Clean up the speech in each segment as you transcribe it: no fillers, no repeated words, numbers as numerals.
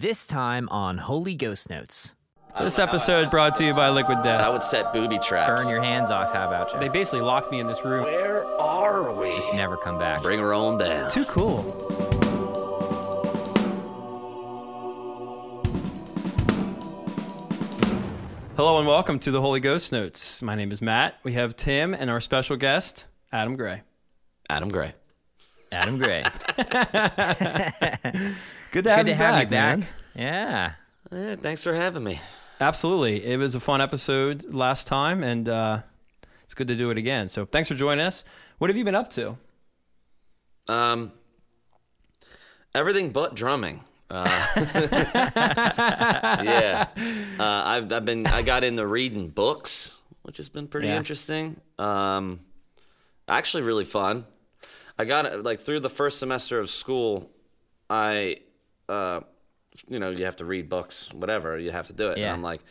this time on Holy Ghost Notes. This episode brought to you by Liquid Death. I would set booby traps. Burn your hands off, how about you? They basically locked me in this room. Where are we? Just never come back. Bring her on down. Too cool. Hello and welcome to the Holy Ghost Notes. My name is Matt. We have Tim and our special guest, Adam Gray. Adam Gray. Adam Gray. Good to have you back, man. Yeah. Thanks for having me. Absolutely. It was a fun episode last time, and it's good to do it again. So thanks for joining us. What have you been up to? Everything but drumming. Yeah. I got into reading books, which has been pretty interesting. Actually really fun. I got, like, through the first semester of school, I you have to read books, whatever, you have to do it. Yeah. And I'm like,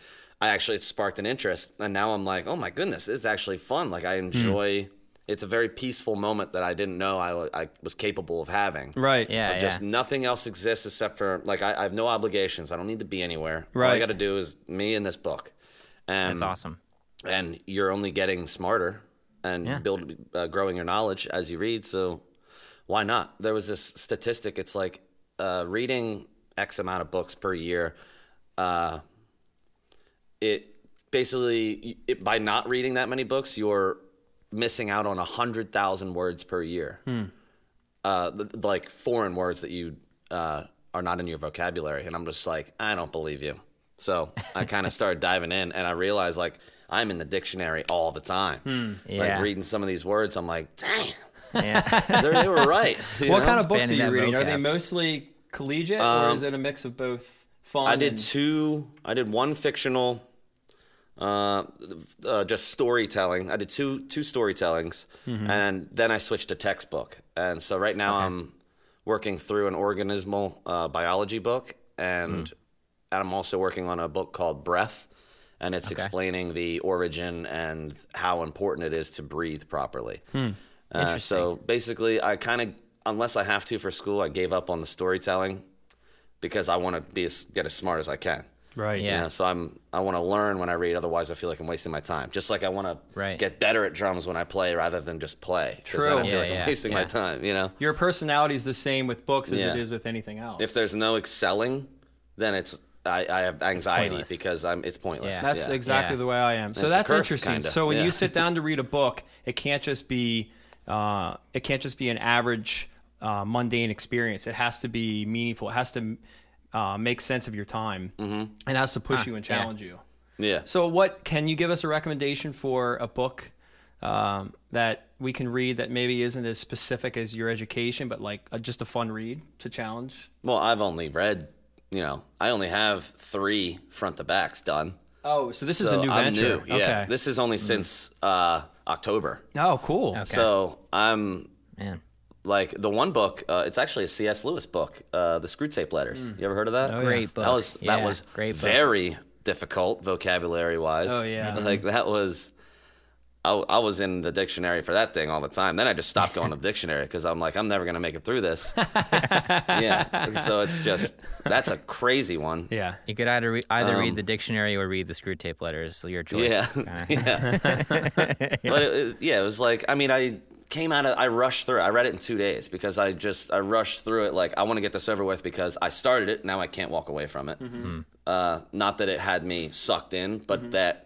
it sparked an interest. And now I'm like, oh my goodness, it's actually fun. Like, I enjoy, it's a very peaceful moment that I didn't know I was capable of having. Right. Yeah. Just nothing else exists except for, like, I have no obligations. I don't need to be anywhere. Right. All I got to do is me and this book. And that's awesome. And you're only getting smarter and growing your knowledge as you read. So why not? There was this statistic. It's like reading X amount of books per year, by not reading that many books, you're missing out on 100,000 words per year. Like foreign words that you are not in your vocabulary. And I'm just like, I don't believe you. So I kind of started diving in, and I realized, like, I'm in the dictionary all the time. Like, reading some of these words, I'm like, dang, they were right. What kind of books are you reading? Vocab. Are they mostly collegiate, or is it a mix of both? I did one fictional, just storytelling. I did two storytellings, and then I switched to textbook. And so right now I'm working through an organismal biology book, and I'm also working on a book called Breath, and it's explaining the origin and how important it is to breathe properly. So basically, I kind of, unless I have to for school, I gave up on the storytelling because I want to get as smart as I can. Right. Yeah. You know, so I want to learn when I read. Otherwise, I feel like I'm wasting my time. Just like I want to get better at drums when I play rather than just play. True. Because then I feel like I'm wasting my time, you know? Your personality is the same with books as it is with anything else. If there's no excelling, then it's I have anxiety because it's pointless. Yeah. That's exactly the way I am. So that's interesting. Kinda. So when you sit down to read a book, it can't just be an average mundane experience. It has to be meaningful. It has to make sense of your time. It has to push you and challenge you. Yeah. So what, can you give us a recommendation for a book that we can read that maybe isn't as specific as your education, but like just a fun read to challenge? Well, I've only read, I only have 3 front to backs done. Oh, so this is a new venture. I'm new. Yeah. Okay. This is only since October. Oh, cool. Okay. So I'm... Man. Like the one book, it's actually a C.S. Lewis book, the Screwtape Letters. You ever heard of that? Oh, great book. That was very difficult vocabulary wise. Oh yeah. Like that was, I was in the dictionary for that thing all the time. Then I just stopped going to the dictionary because I'm like, I'm never gonna make it through this. So it's just, that's a crazy one. Yeah. You could either read the dictionary or read the Screwtape Letters. So your choice. Yeah. But it was like, I rushed through it. I read it in 2 days because I rushed through it. Like, I want to get this over with because I started it. Now I can't walk away from it. Not that it had me sucked in, but that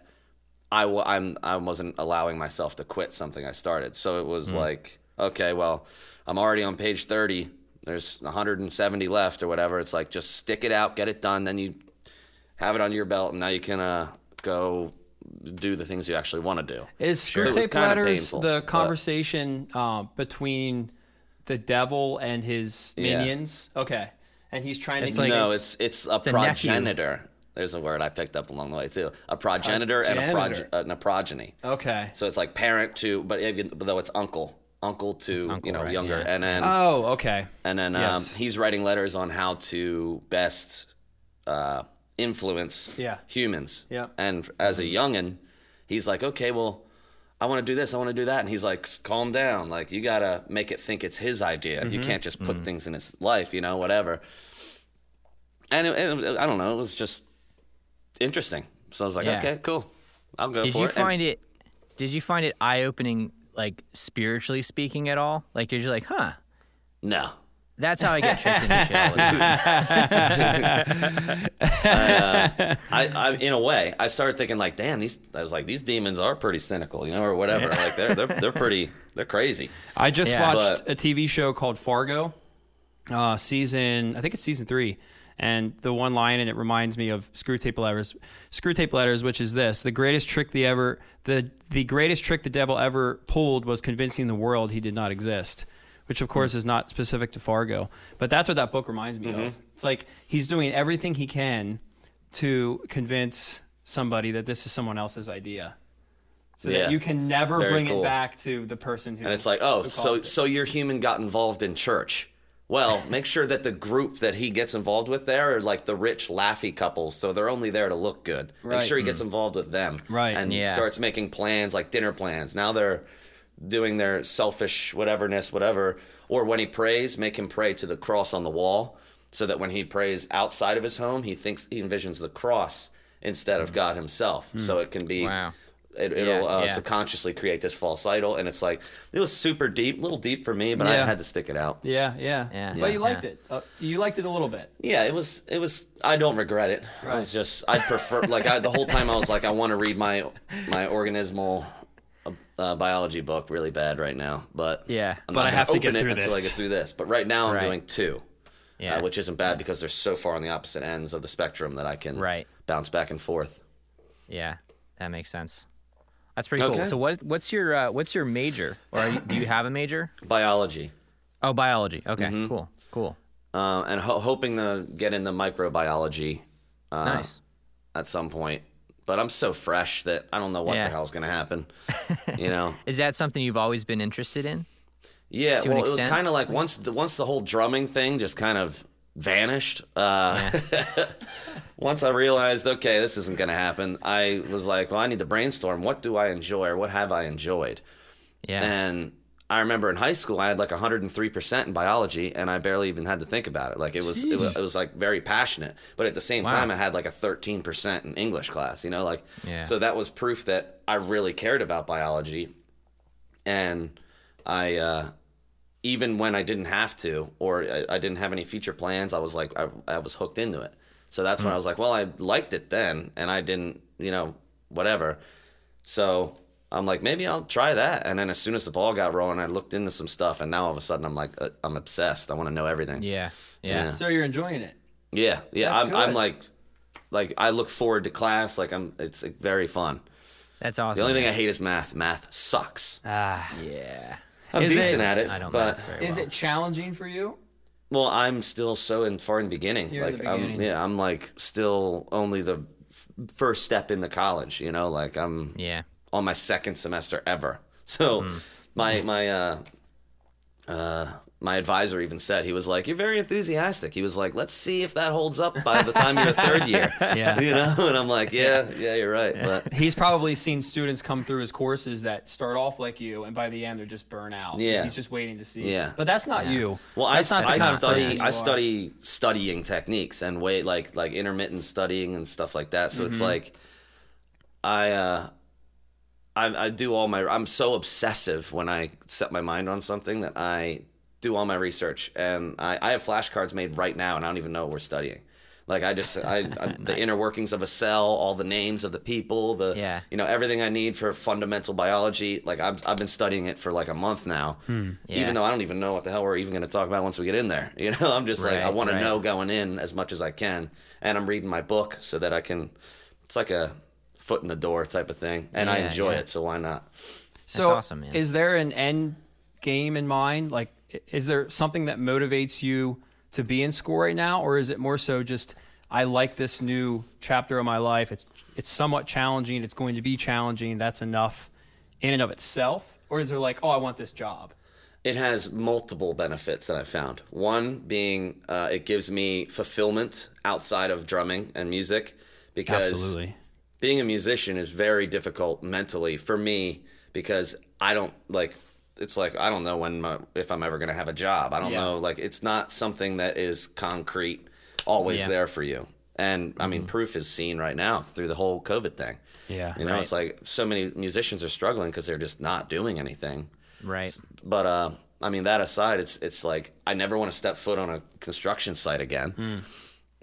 I wasn't allowing myself to quit something I started. So it was like, okay, well, I'm already on page 30. There's 170 left or whatever. It's like, just stick it out, get it done. Then you have it on your belt and now you can go do the things you actually want to do. Is Screwtape Letters the conversation between the devil and his minions? Yeah. Okay. And he's trying to... It's a progenitor. There's a word I picked up along the way, too. A progenitor and a progeny. Okay. So it's like parent to... But though it's uncle to, right? Younger. Yeah. And then... Oh, okay. And then he's writing letters on how to best... influence humans. Yeah. And as a youngin, he's like, okay, well, I want to do this, I want to do that. And he's like, calm down. Like, you got to make it think it's his idea. You can't just put things in his life, whatever. And it, I don't know, it was just interesting. So I was like, okay, cool, I'll go for it. Did you find it eye-opening, like, spiritually speaking at all? Like, did you like, huh? No. That's how I get tricked into shit all the time. I in a way, I started thinking like, damn, these demons are pretty cynical, you know, or whatever. Like they're crazy. I just watched a TV show called Fargo, season 3, and the one line in it reminds me of Screwtape Letters, which is this: the greatest trick the devil ever pulled was convincing the world he did not exist. Which, of course, is not specific to Fargo. But that's what that book reminds me of. It's like he's doing everything he can to convince somebody that this is someone else's idea. So that you can never bring it back to the person who... And it's like, oh, so your human got involved in church. Well, make sure that the group that he gets involved with there are like the rich, laughy couples, so they're only there to look good. Right. Make sure he gets involved with them. Right. And starts making plans, like dinner plans. Now they're... doing their selfish whatever. Or when he prays, make him pray to the cross on the wall, so that when he prays outside of his home, he envisions the cross instead of God himself. So it can be subconsciously create this false idol. And it's like, it was super deep, a little deep for me, but I had to stick it out. But you liked it. You liked it a little bit. It was I don't regret it. Right. I was just, I prefer like the whole time I was like, I want to read my organismal biology book really bad right now, but I have to get through this until I get through this. But right now I'm doing 2, which isn't bad because they're so far on the opposite ends of the spectrum that I can bounce back and forth. Yeah, that makes sense. That's pretty cool. So what's your major, or do you have a major? Biology. Oh, biology. Okay, cool. And hoping to get into microbiology. Nice. At some point. But I'm so fresh that I don't know what the hell's going to happen, you know? Is that something you've always been interested in? Yeah, well, it was kind of like once the whole drumming thing just kind of vanished, once I realized, okay, this isn't going to happen, I was like, well, I need to brainstorm. What do I enjoy, or what have I enjoyed? Yeah. And I remember in high school I had like 103% in biology, and I barely even had to think about it. Like it was like very passionate, but at the same time I had like a 13% in English class. You know, like so that was proof that I really cared about biology, and I even when I didn't have to, or I didn't have any future plans, I was like I was hooked into it. So that's when I was like, well, I liked it then, and I didn't, you know, whatever. So. I'm like, maybe I'll try that. And then as soon as the ball got rolling, I looked into some stuff, and now all of a sudden I'm like, I'm obsessed. I want to know everything. Yeah. So you're enjoying it. Yeah. That's I'm like I look forward to class. Like it's like, very fun. That's awesome. The only thing I hate is math. Math sucks. Yeah. I'm decent at it. I don't math very well. Is it challenging for you? Well, I'm still so far in the beginning. You're like the beginning. I'm like still only the first step into college. You know, like I'm. Yeah. On my second semester ever. So my advisor even said, he was like, you're very enthusiastic. He was like, let's see if that holds up by the time you're a third year. You know? And I'm like, yeah, you're right. Yeah. But he's probably seen students come through his courses that start off like you, and by the end they're just burnt out. Yeah. He's just waiting to see. Yeah. But that's not you. Well, I study studying techniques and way like intermittent studying and stuff like that. So it's like I do all my. I'm so obsessive when I set my mind on something that I do all my research, and I have flashcards made right now, and I don't even know what we're studying. Like the inner workings of a cell, all the names of the people, you know, everything I need for fundamental biology. Like I've been studying it for like a month now, even though I don't even know what the hell we're even going to talk about once we get in there. You know, I'm just like I want to know going in as much as I can, and I'm reading my book so that I can. It's like a foot in the door type of thing, and I enjoy it, so why not? So that's awesome, man. Is there an end game in mind? Like, is there something that motivates you to be in school right now, or is it more so just I like this new chapter of my life, it's somewhat challenging, it's going to be challenging, that's enough in and of itself? Or is there like, oh, I want this job? It has multiple benefits that I found. One being it gives me fulfillment outside of drumming and music, because being a musician is very difficult mentally for me, because I don't like. It's like I don't know if I'm ever going to have a job. I don't know. Like, it's not something that is concrete. always there for you. And I mean, proof is seen right now through the whole COVID thing. Yeah. You know, it's like so many musicians are struggling because they're just not doing anything. Right. But, I mean, that aside, it's like I never want to step foot on a construction site again.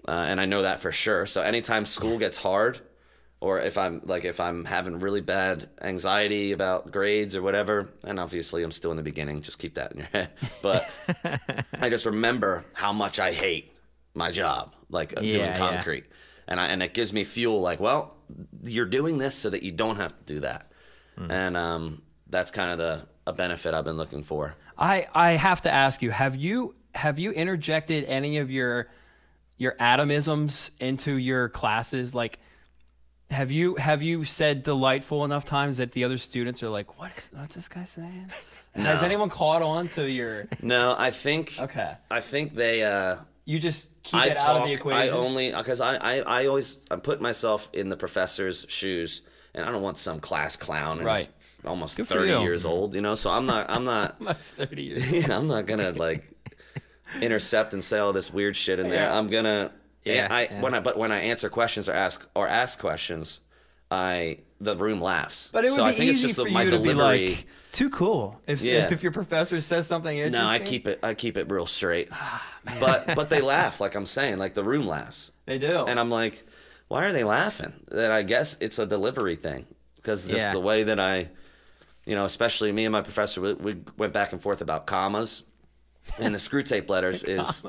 And I know that for sure. So anytime school gets hard, or if I'm having really bad anxiety about grades or whatever, and obviously I'm still in the beginning, just keep that in your head. But I just remember how much I hate my job, like doing concrete. Yeah. And it gives me fuel, like, well, you're doing this so that you don't have to do that. And that's kind of a benefit I've been looking for. I have to ask you, have you interjected any of your atomisms into your classes? Like, have you said delightful enough times that the other students are like, what's this guy saying? No. Has anyone caught on to your? No, I think. Okay. I think they. You just keep it out of the equation. I only because I always I put myself in the professor's shoes, and I don't want some class clown. Right. Almost 30 years old, you know, so I'm not almost 30 years old. I'm not gonna like intercept and say all this weird shit in there. I'm gonna when I answer questions or ask questions, the room laughs. But it would so be I think easy it's just for my you delivery. To be like too cool if your professor says something interesting. No, I keep it real straight. But they laugh, like I'm saying, like the room laughs. They do. And I'm like, why are they laughing? And I guess it's a delivery thing, because just the way that I you know, especially me and my professor, we went back and forth about commas, and the Screwtape Letters is,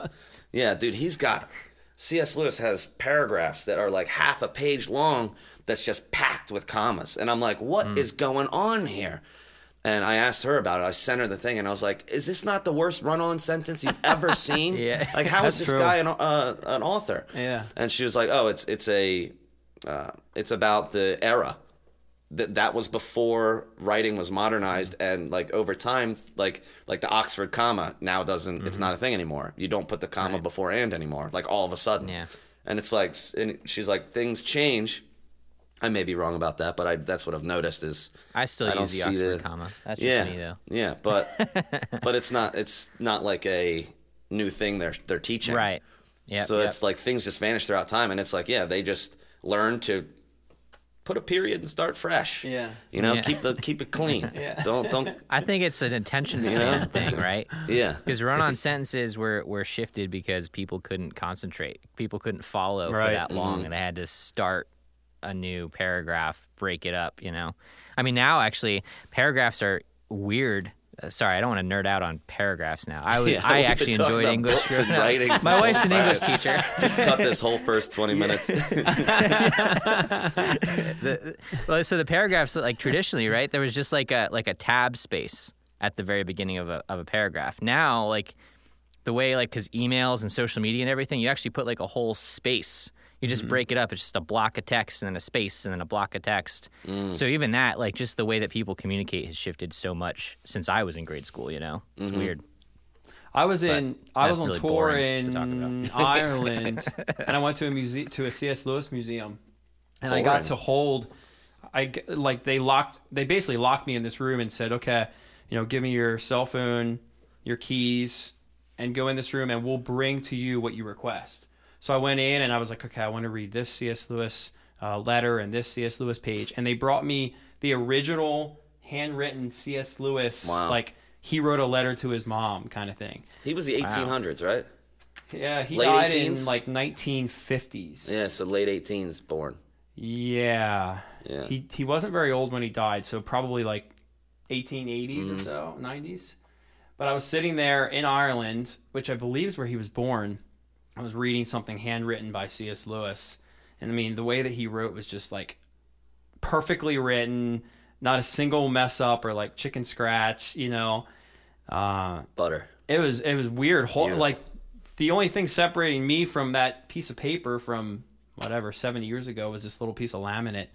yeah, dude, he's got, C.S. Lewis has paragraphs that are like half a page long that's just packed with commas. And I'm like, what is going on here? And I asked her about it. I sent her the thing, and I was like, is this not the worst run-on sentence you've ever seen? Like, how is this guy an author? Yeah. And she was like, oh, it's about the era. That was before writing was modernized, and like over time, like the Oxford comma now doesn't, it's not a thing anymore. You don't put the comma before and anymore, like all of a sudden. Yeah. And it's like, and she's like, things change. I may be wrong about that, but that's what I've noticed is I still use the Oxford comma. That's just me though. Yeah, but it's not like a new thing they're teaching. Right. Yeah. So it's like things just vanish throughout time, and it's like they just learn to put a period and start fresh. Yeah, you know, keep it clean. Don't. I think it's an attention span thing, right? Yeah, because run-on sentences were shifted because people couldn't concentrate, people couldn't follow for that long, and they had to start a new paragraph, break it up. You know, I mean, now actually paragraphs are weird. Sorry, I don't want to nerd out on paragraphs now. I actually enjoyed English. My wife's an English teacher. Just cut this whole first 20 minutes. So the paragraphs, like traditionally, right? There was just like a tab space at the very beginning of a paragraph. Now, like the way, like, because emails and social media and everything, you actually put like a whole space. You just break it up. It's just a block of text and then a space and then a block of text. So even that, like, just the way that people communicate has shifted so much since I was in grade school, you know? It's weird. I was on tour in Ireland, and I went to a museum, to a C.S. Lewis museum, and I got to they basically locked me in this room and said, okay, you know, give me your cell phone, your keys, and go in this room and we'll bring to you what you request. So I went in and I was like, okay, I want to read this C.S. Lewis letter and this C.S. Lewis page. And they brought me the original handwritten C.S. Lewis, like he wrote a letter to his mom kind of thing. He was the 1800s, right? Yeah, he died in like 1950s. Yeah, so late 18s born. Yeah. He wasn't very old when he died, so probably like 1880s or so, 90s. But I was sitting there in Ireland, which I believe is where he was born. I was reading something handwritten by C.S. Lewis, and I mean, the way that he wrote was just like perfectly written, not a single mess up or like chicken scratch, you know. Butter. It was weird. Like the only thing separating me from that piece of paper from whatever 70 years ago was this little piece of laminate,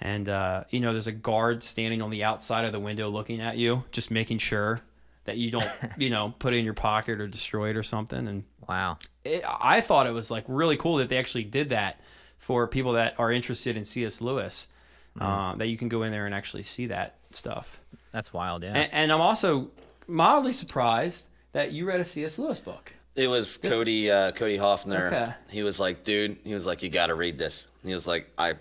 and you know, there's a guard standing on the outside of the window looking at you, just making sure that you don't, you know, put it in your pocket or destroy it or something. And wow, I thought it was like really cool that they actually did that for people that are interested in C.S. Lewis, that you can go in there and actually see that stuff. That's wild, yeah. And I'm also mildly surprised that you read a C.S. Lewis book. It was this... Cody Hoffner. Okay. He was like, dude, he was like, you got to read this. And he was like, I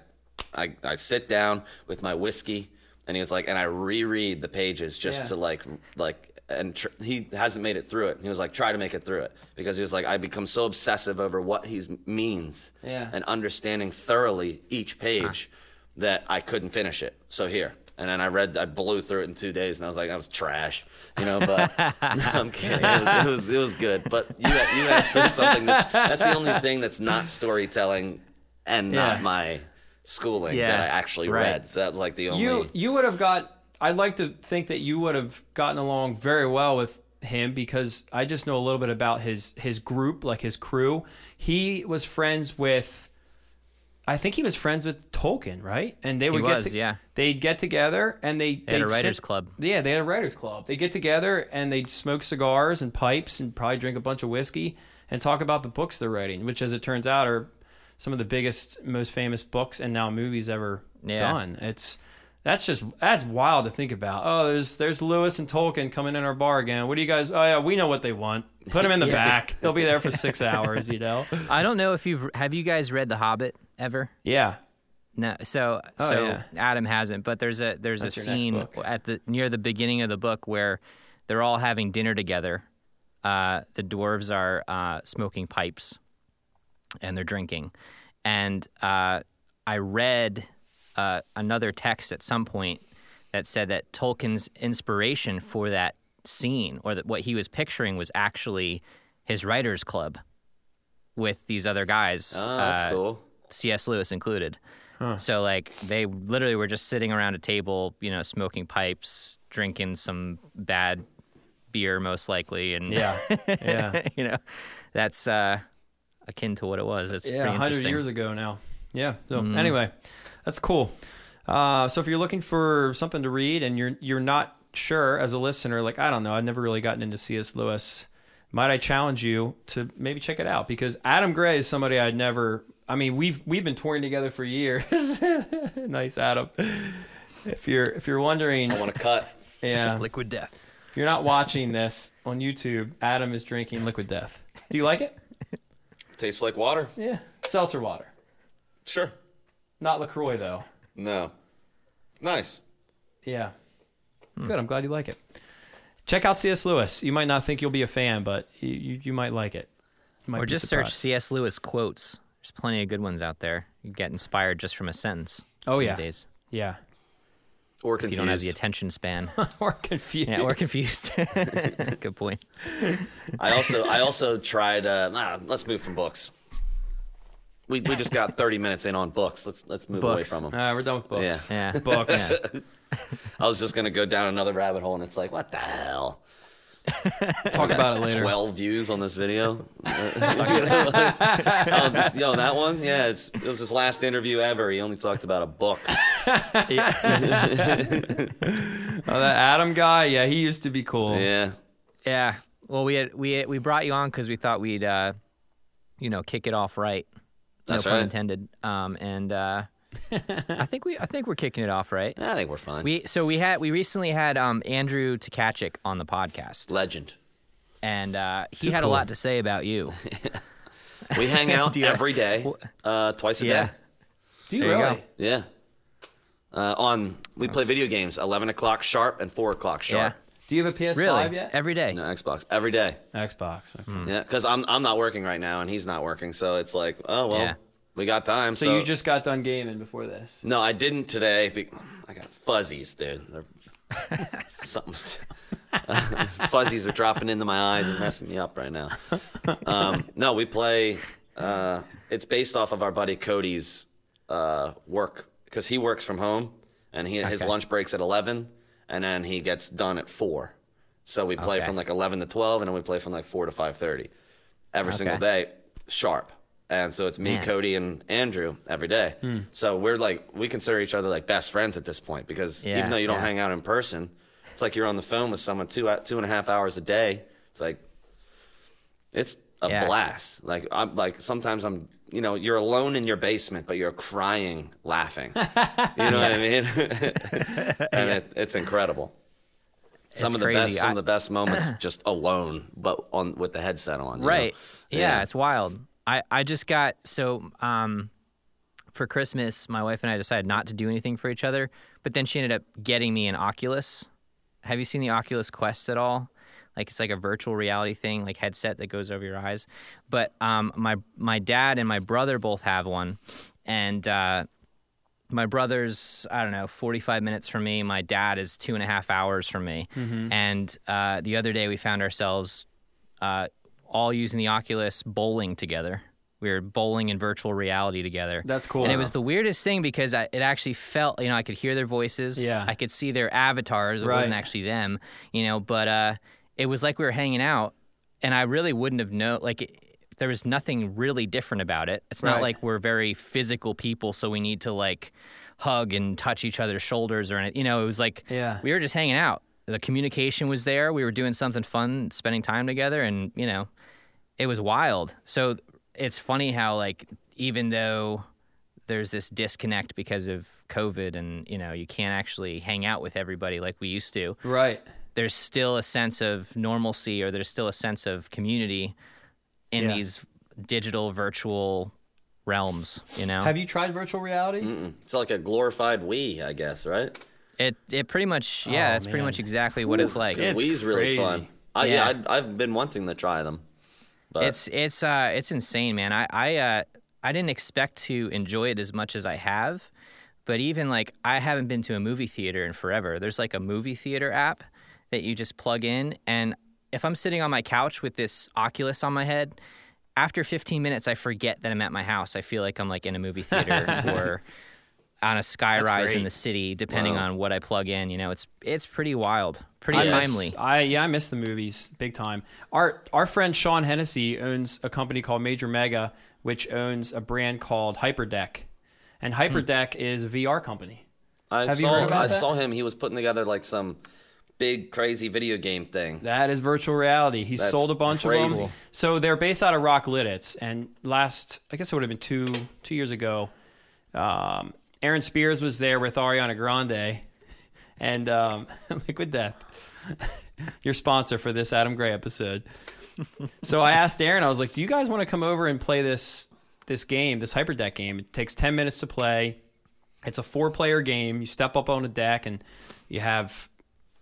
sit down with my whiskey, and he was like, and I reread the pages just to he hasn't made it through it. He was like, try to make it through it, because he was like, I become so obsessive over what he means and understanding thoroughly each page that I couldn't finish it. So here. And then I blew through it in 2 days, and I was like, that was trash, but no, I'm kidding. It was good. But you asked me something that's the only thing that's not storytelling and not my schooling that I actually read. So that was like the only. You would have got. I'd like to think that you would have gotten along very well with him, because I just know a little bit about his group, like his crew. He was friends with, I think he was friends with Tolkien, right? And they'd get together, and they had a writers club. Yeah, they had a writers club. They get together and they'd smoke cigars and pipes and probably drink a bunch of whiskey and talk about the books they're writing, which, as it turns out, are some of the biggest, most famous books and now movies ever done. That's wild to think about. Oh, there's Lewis and Tolkien coming in our bar again. What do you guys? Oh yeah, we know what they want. Put them in the back. They'll be there for 6 hours. I don't know if you guys read The Hobbit ever? Yeah. No. So Adam hasn't. But there's a scene at the near the beginning of the book where they're all having dinner together. The dwarves are smoking pipes, and they're drinking. And I read. Another text at some point that said that Tolkien's inspiration for that scene, or that what he was picturing, was actually his writers' club with these other guys. Oh, that's cool. C.S. Lewis included. Huh. So, they literally were just sitting around a table, smoking pipes, drinking some bad beer, most likely, and that's akin to what it was. It's pretty interesting. 100 years ago now. Yeah. So anyway. That's cool. So if you're looking for something to read and you're not sure as a listener, I don't know, I've never really gotten into C.S. Lewis, might I challenge you to maybe check it out, because Adam Gray is somebody we've been touring together for years. Nice, Adam. If you're wondering, I want to cut. Yeah. Liquid Death. If you're not watching this on YouTube, Adam is drinking Liquid Death. Do you like it? Tastes like water. Yeah. Seltzer water. Sure. Not LaCroix, though. No. Nice. Yeah. Good. I'm glad you like it. Check out C.S. Lewis. You might not think you'll be a fan, but you might like it. Or just search C.S. Lewis quotes. There's plenty of good ones out there. You get inspired just from a sentence these days. Yeah. Or confused. If you don't have the attention span. Or confused. Yeah, or confused. Good point. I also tried... let's move from books. We just got 30 minutes in on books. Let's move away from them. We're done with books. Yeah. Books. Yeah. I was just going to go down another rabbit hole, and it's like, what the hell? Talk about it later. 12 views on this video. That one? Yeah, it was his last interview ever. He only talked about a book. That Adam guy, yeah, he used to be cool. Yeah. Yeah. Well, we brought you on because we thought we'd, kick it off right. That's no pun intended. I think we're kicking it off right. I think we're fine. We recently had Andrew Tkachik on the podcast. Legend. And he had a lot to say about you. We hang out every day, twice a day. Do you really? Go. Yeah. Play video games 11 o'clock sharp and 4 o'clock sharp. Yeah. Do you have a PS5 yet? Every day. No, Xbox. Every day. Xbox. Okay. Yeah, because I'm not working right now, and he's not working, so it's like, oh, well, we got time. So you just got done gaming before this? No, I didn't today. I got fuzzies, dude. They're something. Fuzzies are dropping into my eyes and messing me up right now. No, we play. It's based off of our buddy Cody's work, because he works from home, and his lunch break's at 11. And then he gets done at 4. So we play from 11 to 12, and then we play from 4 to 5:30 every single day, sharp. And so it's me, Cody, and Andrew every day. Mm. So we're we consider each other best friends at this point, because even though you don't hang out in person, it's like you're on the phone with someone 2.5 hours a day. It's it's a blast. Sometimes I'm, you're alone in your basement, but you're crying, laughing. You know what I mean? And it's incredible. Some of the best moments just alone, but with the headset on. Right. You know? Yeah, it's wild. I just got for Christmas, my wife and I decided not to do anything for each other, but then she ended up getting me an Oculus. Have you seen the Oculus Quest at all? Like, it's like a virtual reality thing, like headset that goes over your eyes. But my dad and my brother both have one, and my brother's, 45 minutes from me. My dad is 2.5 hours from me. Mm-hmm. And the other day we found ourselves all using the Oculus bowling together. We were bowling in virtual reality together. That's cool. And it was the weirdest thing because it actually felt, I could hear their voices. Yeah. I could see their avatars. It wasn't actually them, but it was like we were hanging out, and I really wouldn't have known, there was nothing really different about it. It's not like we're very physical people, so we need to hug and touch each other's shoulders or anything. It was we were just hanging out. The communication was there. We were doing something fun, spending time together, and it was wild. So it's funny how even though there's this disconnect because of COVID and you can't actually hang out with everybody like we used to. Right. There's still a sense of normalcy, or there's still a sense of community in these digital virtual realms, Have you tried virtual reality? Mm-mm. It's like a glorified Wii, I guess, right? It pretty much, it's pretty much exactly what it's like. Wii's really fun. I've been wanting to try them. But it's insane, man. I didn't expect to enjoy it as much as I have, but even I haven't been to a movie theater in forever. There's a movie theater app that you just plug in, and if I'm sitting on my couch with this Oculus on my head, after 15 minutes, I forget that I'm at my house. I feel like I'm in a movie theater or on a skyrise in the city, depending on what I plug in. It's pretty wild, timely. I miss the movies big time. Our friend Sean Hennessy owns a company called Major Mega, which owns a brand called Hyperdeck, and Hyperdeck is a VR company. I saw him. He was putting together some big crazy video game thing. That is virtual reality. That's sold a bunch of them. So they're based out of Rocklitz, and last, I guess it would have been two years ago, Aaron Spears was there with Ariana Grande and Liquid Death, your sponsor for this Adam Gray episode. So I asked Aaron, I was like, do you guys want to come over and play this game, this Hyperdeck game? It takes 10 minutes to play. It's a 4-player game. You step up on a deck and you have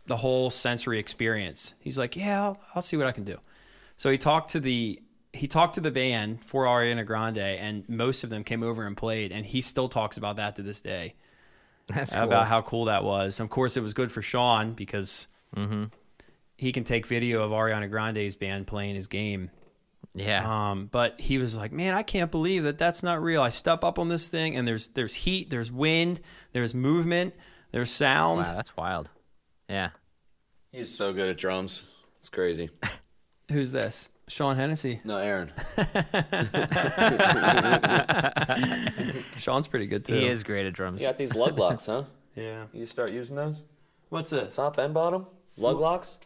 the whole sensory experience. He's like, yeah, I'll see what I can do. So he talked to the band for Ariana Grande, and most of them came over and played, and he still talks about that to this day. That's cool. About how cool that was. Of course, it was good for Sean because he can take video of Ariana Grande's band playing his game. Yeah. But he was like, man, I can't believe that's not real. I step up on this thing, and there's heat, there's wind, there's movement, there's sound. Wow, that's wild. Yeah. He's so good at drums. It's crazy. Who's this? Sean Hennessy? No, Aaron. Sean's pretty good, too. He is great at drums. You got these lug locks, huh? Yeah. You start using those? What's this? Top and bottom? Lug locks?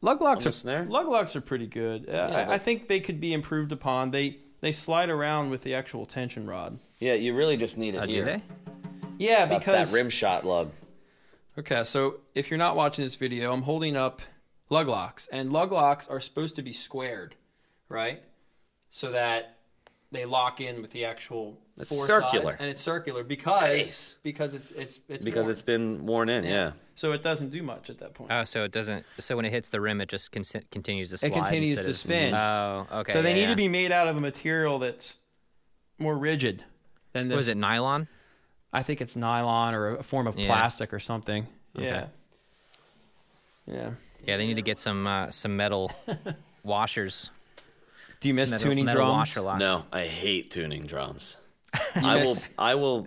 Lug locks are pretty good. I think they could be improved upon. They slide around with the actual tension rod. Yeah, you really just need it here. Do they? Yeah, because... that rim shot lug. Okay, so if you're not watching this video, I'm holding up lug locks, and lug locks are supposed to be squared, right? So that they lock in with the actual four sides, and it's circular because it's been worn in, yeah. So it doesn't do much at that point. Oh, so it doesn't. So when it hits the rim, it just continues to slide. It continues to spin. Oh, okay. So they need to be made out of a material that's more rigid than this. Was it nylon? I think it's nylon or a form of plastic or something. Okay. Yeah. Yeah, they need to get some metal washers. Do you miss tuning drums? No, I hate tuning drums. I will.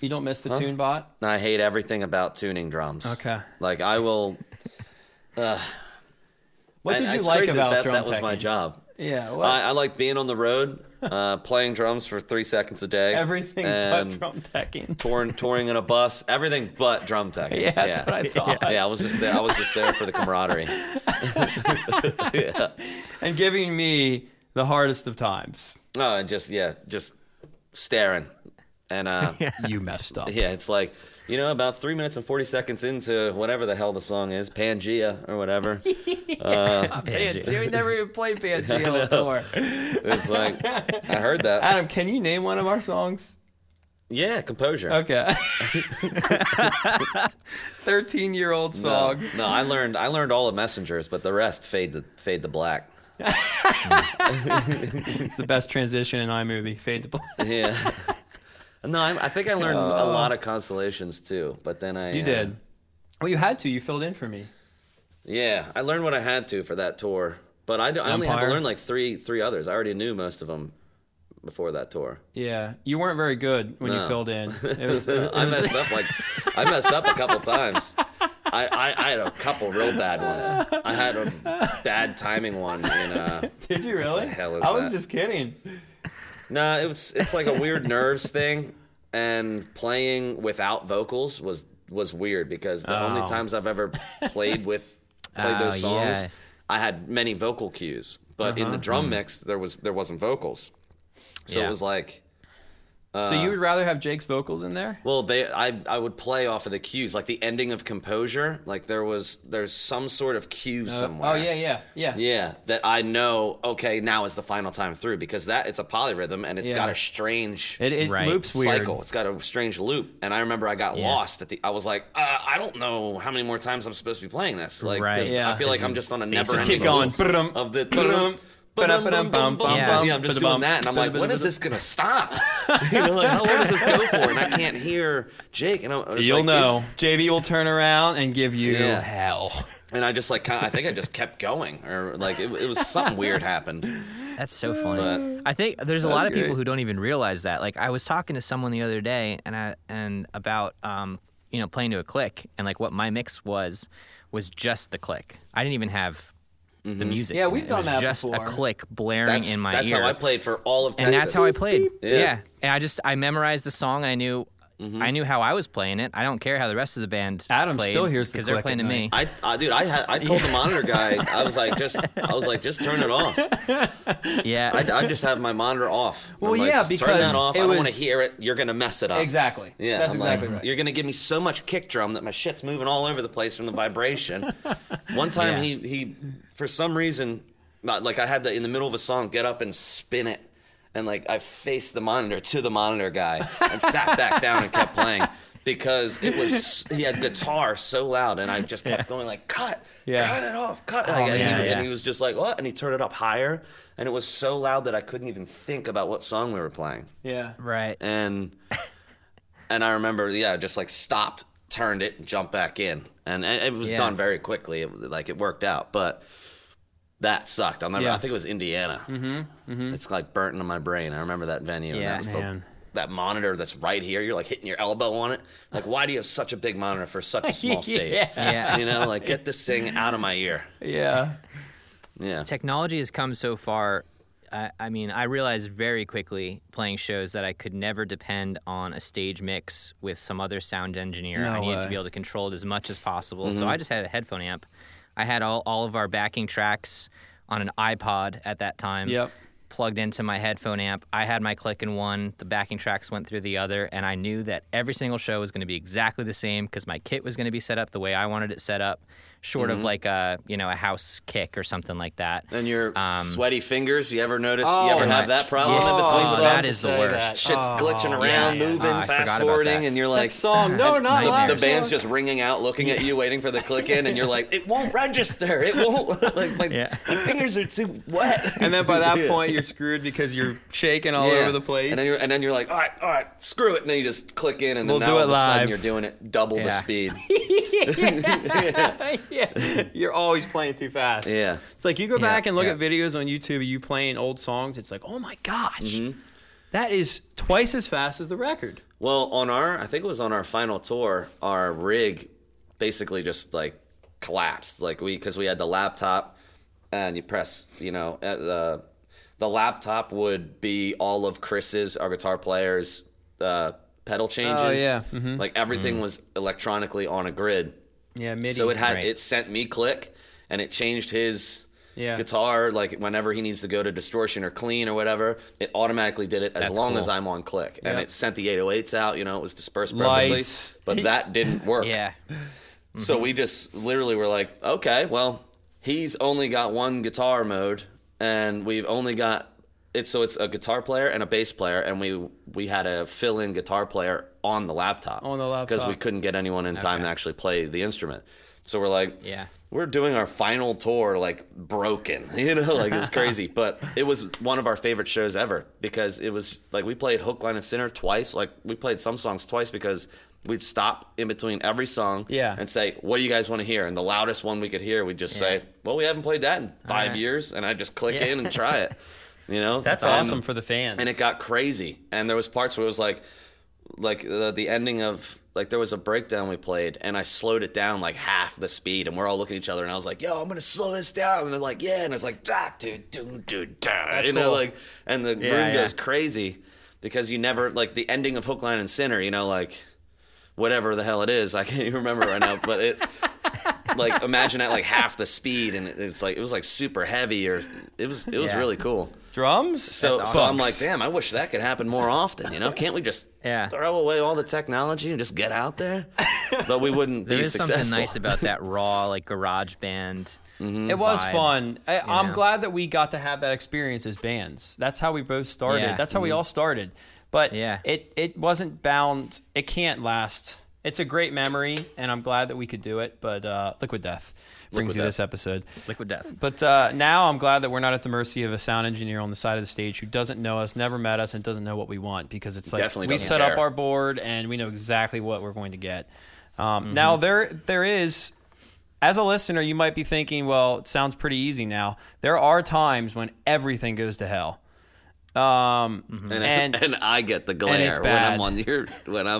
You don't miss the tune bot? I hate everything about tuning drums. Okay. I will. What did you like about drum technique? That was my job. Yeah. Well, I like being on the road. Playing drums for 3 seconds a day. Everything but drum teching. Touring in a bus. Everything but drum teching. Yeah, that's what I thought. Yeah, I was just there for the camaraderie. Yeah. And giving me the hardest of times. Oh, and just staring And you messed up. Yeah, it's like, you know, about 3 minutes and 40 seconds into whatever the hell the song is, Pangea or whatever. Pangea. We never even played Pangea before. It's like, I heard that. Adam, can you name one of our songs? Yeah, Composure. Okay. 13-year-old song. No, I learned all of Messengers, but the rest fade to black. It's the best transition in iMovie. Fade to black. Yeah. No, I think I learned a lot of constellations too, but then I... You did. Well, you had to. You filled in for me. Yeah, I learned what I had to for that tour, but I only had to learn like three others. I already knew most of them before that tour. Yeah, you weren't very good when you filled in. I messed up a couple times. I had a couple real bad ones. I had a bad timing one. Did you really? What the hell is that? I was just kidding. No, it's like a weird nerves thing, and playing without vocals was weird because the only times I've ever played those songs, yeah, I had many vocal cues, but in the drum mix there wasn't vocals, so it was like. So you would rather have Jake's vocals in there? Well, I would play off of the cues, like the ending of Composure. Like there's some sort of cue somewhere. Oh yeah. That I know. Okay, now is the final time through because it's a polyrhythm and it's got a strange loops cycle. Weird. It's got a strange loop, and I remember I got lost at the. I was like, I don't know how many more times I'm supposed to be playing this. Like, I feel like I'm just on a never ending keep going of the. Yeah, I'm just doing that, and I'm like, when is this gonna stop? You know, like, how long does this go for? And I can't hear Jake. And you'll know. JB will turn around and give you hell. And I just like, I think I just kept going, or like it was something weird happened. That's so funny. But I think there's a lot of people who don't even realize that. Like, I was talking to someone the other day, and about playing to a click, and like what my mix was just the click. I didn't even have. Mm-hmm. The music. Yeah, we've done that just before. Just a click blaring in my ear. That's how I played for all of Texas. And that's how I played. Yeah. And I memorized the song. I knew how I was playing it. I don't care how the rest of the band played, still hears the click because they're playing to me. I told the monitor guy, I was like just turn it off. Yeah. I just have my monitor off. Well, like, because turn that off. I don't want to hear it. You're gonna mess it up. Exactly. Yeah. That's exactly right. You're gonna give me so much kick drum that my shit's moving all over the place from the vibration. One time he for some reason, like I had to, in the middle of a song, get up and spin it. And like I faced the monitor to the monitor guy and sat back down and kept playing because he had guitar so loud, and I just kept going like, cut it off, cut. And he was just like, what? And he turned it up higher, and it was so loud that I couldn't even think about what song we were playing. Yeah. Right. And I remember, just like stopped, turned it, and jumped back in. And it was done very quickly. It worked out, but... That sucked. I think it was Indiana. Mm-hmm. It's like burnt into my brain. I remember that venue. Yeah, and that monitor that's right here. You're like hitting your elbow on it. Like, why do you have such a big monitor for such a small stage? Yeah. You know, like, get this thing out of my ear. Yeah. Yeah. Technology has come so far. I realized very quickly playing shows that I could never depend on a stage mix with some other sound engineer. No I needed way. To be able to control it as much as possible. Mm-hmm. So I just had a headphone amp. I had all of our backing tracks on an iPod at that time, plugged into my headphone amp. I had my click in one, the backing tracks went through the other, and I knew that every single show was going to be exactly the same because my kit was going to be set up the way I wanted it set up, short of like a house kick or something like that. And your sweaty fingers, you ever notice? You ever have that problem in between songs? That is the worst. Shit's glitching around, moving, fast forwarding, and you're like, that song, not last song. The band's just ringing out, looking at you, waiting for the click in, and you're like, it won't register. It won't. Like my fingers are too wet. And then by that point, you're screwed because you're shaking all over the place. And then you're like, all right, screw it. And then you just click in, and then all of a sudden you're doing it double the speed. Yeah, you're always playing too fast. Yeah, it's like you go back and look at videos on YouTube of you playing old songs. It's like, oh my gosh, that is twice as fast as the record. Well, I think it was on our final tour, our rig basically just like collapsed. Like because we had the laptop, and you press, the laptop would be all of Chris's, our guitar player's, pedal changes. Oh yeah, like everything was electronically on a grid. Yeah, MIDI. So it sent me click, and it changed his guitar, like whenever he needs to go to distortion or clean or whatever, it automatically did it as long as I'm on click. And it sent the 808s out, you know, it was dispersed perfectly. Lights. But that didn't work. Mm-hmm. So we just literally were like, okay, well, he's only got one guitar mode and we've only got it. So it's a guitar player and a bass player. And we had a fill-in guitar player on the laptop. On the laptop. Because we couldn't get anyone in time to actually play the instrument. So we're like, we're doing our final tour, like, broken, you know, like, it's crazy. But it was one of our favorite shows ever because it was, like, we played Hook, Line, and Sinker twice. Like, we played some songs twice because we'd stop in between every song and say, what do you guys want to hear? And the loudest one we could hear, we'd just say, well, we haven't played that in 5 years. And I'd just click in and try it, you know? That's awesome for the fans. And it got crazy. And there was parts where it was like the ending of... Like, there was a breakdown we played, and I slowed it down, like, half the speed, and we're all looking at each other, and I was like, yo, I'm going to slow this down. And they're like, yeah. And I was like, da, do, da. You know, like, and the room goes crazy because you never, like, the ending of Hook, Line, and Sinker, you know, like, whatever the hell it is. I can't even remember right now, but it, like, imagine at, like, half the speed, and it's like, it was, like, super heavy, or it was really cool. Drums? So I'm like, damn, I wish that could happen more often, you know? Can't we just throw away all the technology and just get out there? But we wouldn't be successful. There is something nice about that raw, like, garage band vibe. It was fun. I'm glad that we got to have that experience as bands. That's how we both started. Yeah. That's how we all started. But it wasn't bound. It can't last. It's a great memory, and I'm glad that we could do it, but Liquid Death brings you this episode. Liquid Death. But now I'm glad that we're not at the mercy of a sound engineer on the side of the stage who doesn't know us, never met us, and doesn't know what we want, because it's like we set up our board, and we know exactly what we're going to get. Now, there is, as a listener, you might be thinking, well, it sounds pretty easy now. There are times when everything goes to hell. And I get the glare when I'm on your when I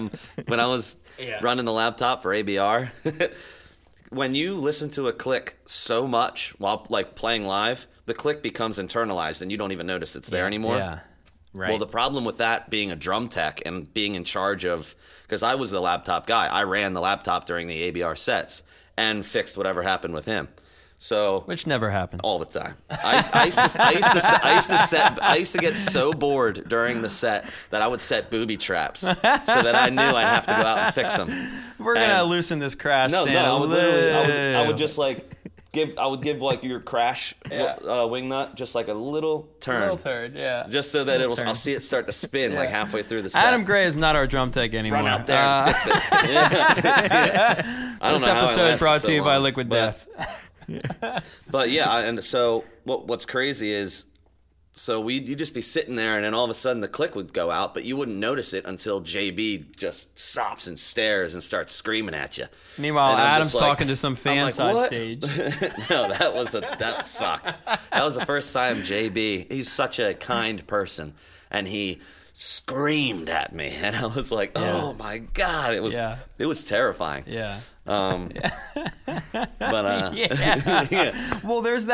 was running the laptop for ABR. When you listen to a click so much while like playing live, the click becomes internalized and you don't even notice it's there anymore. Yeah. Right. Well, the problem with that being a drum tech and being in charge of, because I was the laptop guy. I ran the laptop during the ABR sets and fixed whatever happened with him. So, which never happened all the time. I used to get so bored during the set that I would set booby traps so that I knew I'd have to go out and fix them. We're gonna loosen this crash. No, I would just like give like your crash wing nut just like a little turn, just so that I'll see it start to spin like halfway through the set. Adam Gray is not our drum tech anymore. Run out there and fix it. I don't know how I lasted so long. This episode brought to you by Liquid Death. But and so what's crazy is, so you'd just be sitting there, and then all of a sudden the click would go out, but you wouldn't notice it until JB just stops and stares and starts screaming at you. Meanwhile, Adam's like, talking to some fan like, side stage. No, that sucked. That was the first time JB. He's such a kind person, and he screamed at me, and I was like, oh my god, it was terrifying. Yeah. Well, there's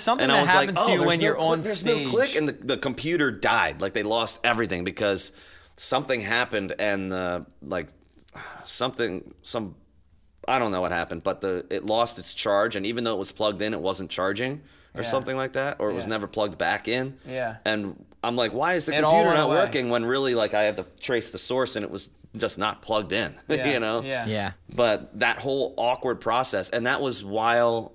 something that happens to you when you're on stage. There's no click, and the computer died. Like, they lost everything because something happened, and I don't know what happened, but it lost its charge, and even though it was plugged in, it wasn't charging or something like that, or it was never plugged back in. Yeah. And I'm like, why is the computer not working when really, like, I have to trace the source, and it was just not plugged in, you know? Yeah. Yeah. But that whole awkward process, and that was while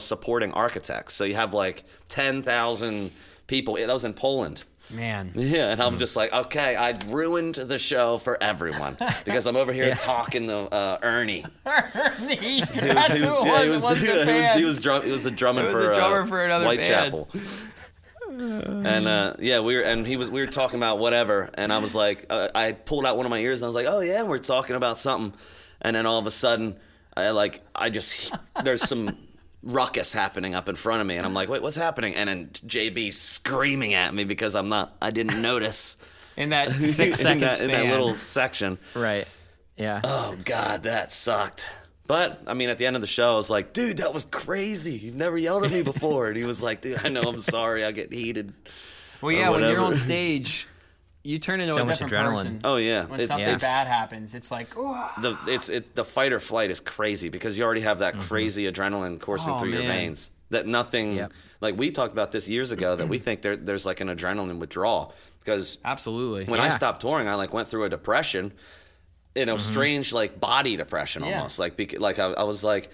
supporting architects. So you have, like, 10,000 people. That was in Poland. Man. Yeah, and I'm just like, okay, I ruined the show for everyone because I'm over here talking to Ernie. Ernie, that's who it was. It was the band. He was a drummer for another Whitechapel. Band. And we were talking about whatever, and I was like, I pulled out one of my ears, and I was like, oh yeah, we're talking about something, and then all of a sudden, there's some ruckus happening up in front of me, and I'm like, wait, what's happening? And then JB screaming at me because I didn't notice in that 6 second span. In that little section, right? Yeah. Oh god, that sucked. But, I mean, at the end of the show, I was like, dude, that was crazy. You've never yelled at me before. And he was like, dude, I know, I'm sorry. I get heated. Well, yeah, when you're on stage, you turn into so a different adrenaline. Person. Oh yeah, when it's, something yeah. bad happens, it's like the fight or flight is crazy because you already have that mm-hmm. crazy adrenaline coursing through your veins. That nothing yep. like we talked about this years ago that we think there's like an adrenaline withdrawal because absolutely when yeah. I stopped touring, I like went through a depression, you know, mm-hmm. strange like body depression almost yeah. like I was like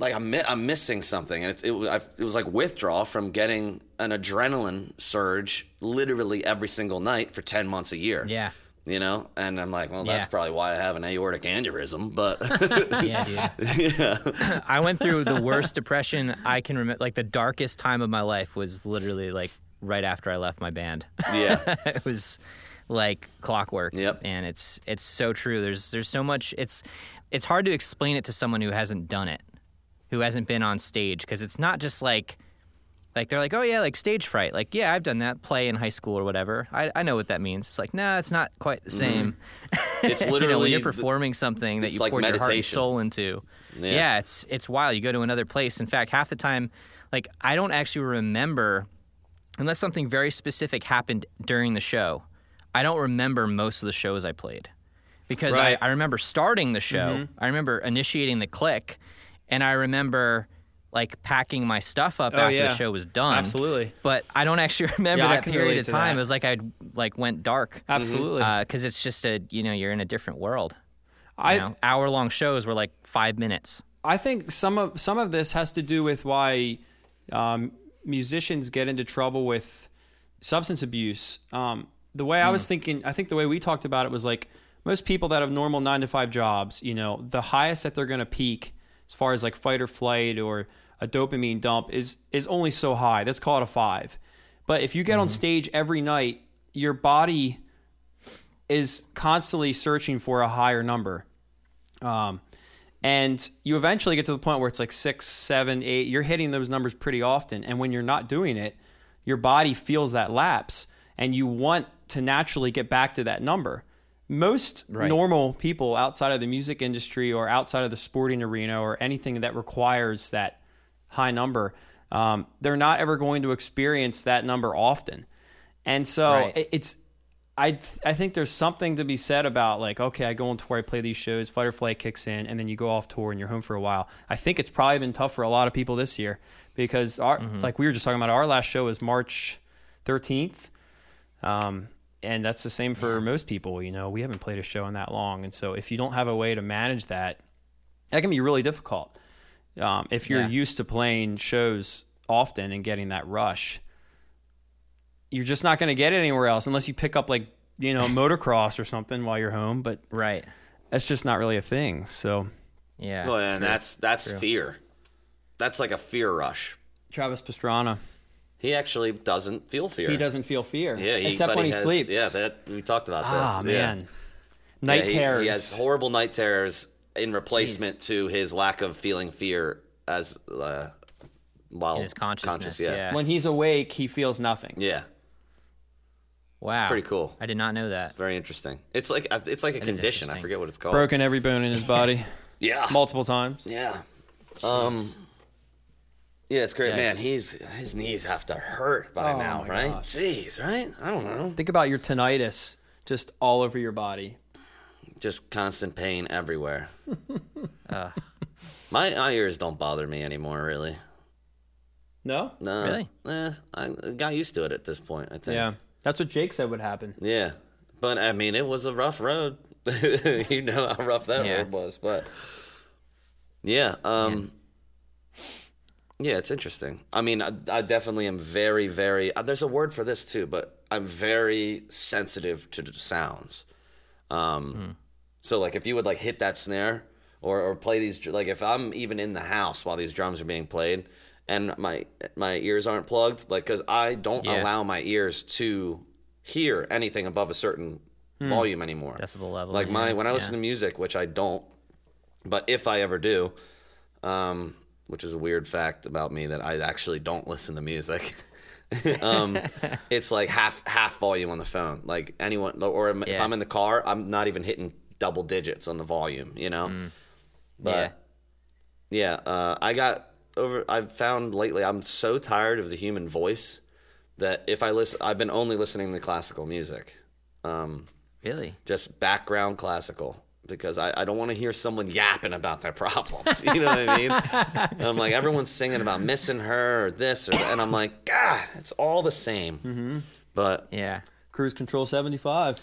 I'm missing something, and it was like withdrawal from getting an adrenaline surge literally every single night for 10 months a year. Yeah. You know, and I'm like, well, that's yeah. probably why I have an aortic aneurysm, but... yeah, dude. Yeah. I went through the worst depression I can remember. Like, the darkest time of my life was literally, like, right after I left my band. Yeah. It was, like, clockwork. Yep. And it's so true. There's so much... It's hard to explain it to someone who hasn't done it, who hasn't been on stage, because it's not just, like, they're like, oh, yeah, like stage fright. Like, yeah, I've done that play in high school or whatever. I know what that means. It's like, nah, it's not quite the same. Mm-hmm. It's literally... you know, when you're performing something that you like poured meditation. Your heart and soul into. Yeah. Yeah, it's wild. You go to another place. In fact, half the time, like, I don't actually remember, unless something very specific happened during the show, I don't remember most of the shows I played. Because right. I remember starting the show. Mm-hmm. I remember initiating the click. And I remember... like packing my stuff up after the show was done. Absolutely. But I don't actually remember that period of time. It was like I went dark. Absolutely. Because it's just you're in a different world. Hour long shows were like 5 minutes. I think some of this has to do with why musicians get into trouble with substance abuse. The way I was thinking, I think the way we talked about it was like most people that have normal 9-to-5 jobs, you know, the highest that they're going to peak as far as like fight or flight or a dopamine dump is only so high. Let's call it a 5. But if you get on stage every night, your body is constantly searching for a higher number. And you eventually get to the point where it's like 6, 7, 8. You're hitting those numbers pretty often. And when you're not doing it, your body feels that lapse and you want to naturally get back to that number. Most normal people outside of the music industry or outside of the sporting arena or anything that requires that high number, they're not ever going to experience that number often. And so I think there's something to be said about like, okay, I go on tour, I play these shows, fight or flight kicks in, and then you go off tour and you're home for a while. I think it's probably been tough for a lot of people this year because like we were just talking about, our last show was March 13th. And that's the same for most people, you know. We haven't played a show in that long. And so if you don't have a way to manage that, that can be really difficult. If you're used to playing shows often and getting that rush, you're just not going to get it anywhere else unless you pick up like, you know, motocross or something while you're home. But that's just not really a thing. So yeah. Well, and that's fear. That's like a fear rush. Travis Pastrana. He actually doesn't feel fear. He doesn't feel fear. Yeah, except when he sleeps. Yeah, we talked about this. Ah, man. Night terrors. He has horrible night terrors in replacement to his lack of feeling fear as while in his consciousness. Yeah. When he's awake, he feels nothing. Yeah. Wow. It's pretty cool. I did not know that. It's very interesting. It's like a condition. I forget what it's called. Broken every bone in his body. Yeah. Multiple times. Yeah. Yeah, it's great. Yikes. Man, his knees have to hurt by now, right? God. Jeez, right? I don't know. Think about your tinnitus just all over your body. Just constant pain everywhere. My ears don't bother me anymore, really. No? Really? I got used to it at this point, I think. Yeah, that's what Jake said would happen. Yeah, but, I mean, it was a rough road. You know how rough that road was, but... yeah, yeah, it's interesting. I mean, I definitely am very, very... there's a word for this, too, but I'm very sensitive to sounds. So, like, if you would, like, hit that snare or play these... like, if I'm even in the house while these drums are being played and my ears aren't plugged, like, because I don't allow my ears to hear anything above a certain volume anymore. Decibel level. Like, when I listen to music, which I don't, but if I ever do... which is a weird fact about me that I actually don't listen to music. It's like half volume on the phone. Like anyone, or if I'm in the car, I'm not even hitting double digits on the volume, you know? But I've found lately, I'm so tired of the human voice that I've been only listening to classical music. Really? Just background classical. Because I don't want to hear someone yapping about their problems. You know what I mean? And I'm like, everyone's singing about missing her or this or that. And I'm like, God, it's all the same. Mm-hmm. But yeah, Cruise Control 75.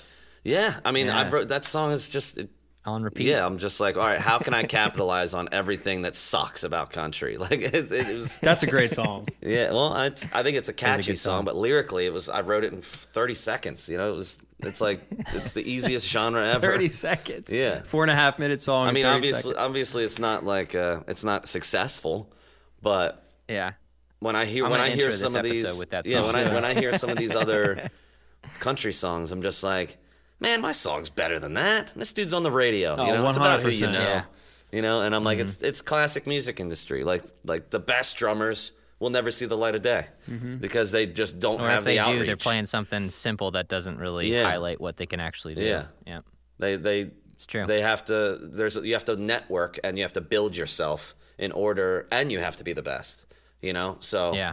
Yeah, I mean, yeah. I wrote that song is just on repeat. Yeah, I'm just like, all right, how can I capitalize on everything that sucks about country? Like, it was. That's a great song. Yeah, well, I think it's a catchy song, but lyrically, I wrote it in 30 seconds. You know, it's the easiest genre ever. 30 seconds. Yeah. 4.5 minute song. I mean, obviously it's not like, it's not successful, but yeah. When I hear some of these, with that song. Yeah, when I hear some of these other country songs, I'm just like, man, my song's better than that. This dude's on the radio. Oh, you know, 100%, it's about who you know, yeah. You know, and I'm like, mm-hmm. it's classic music industry. Like the best drummers will never see the light of day mm-hmm. because they just don't have the outreach. Or if they do, they're playing something simple that doesn't really highlight what they can actually do. Yeah, yeah. They it's true. They have to. You have to network and you have to build yourself in order, and you have to be the best. You know, so yeah.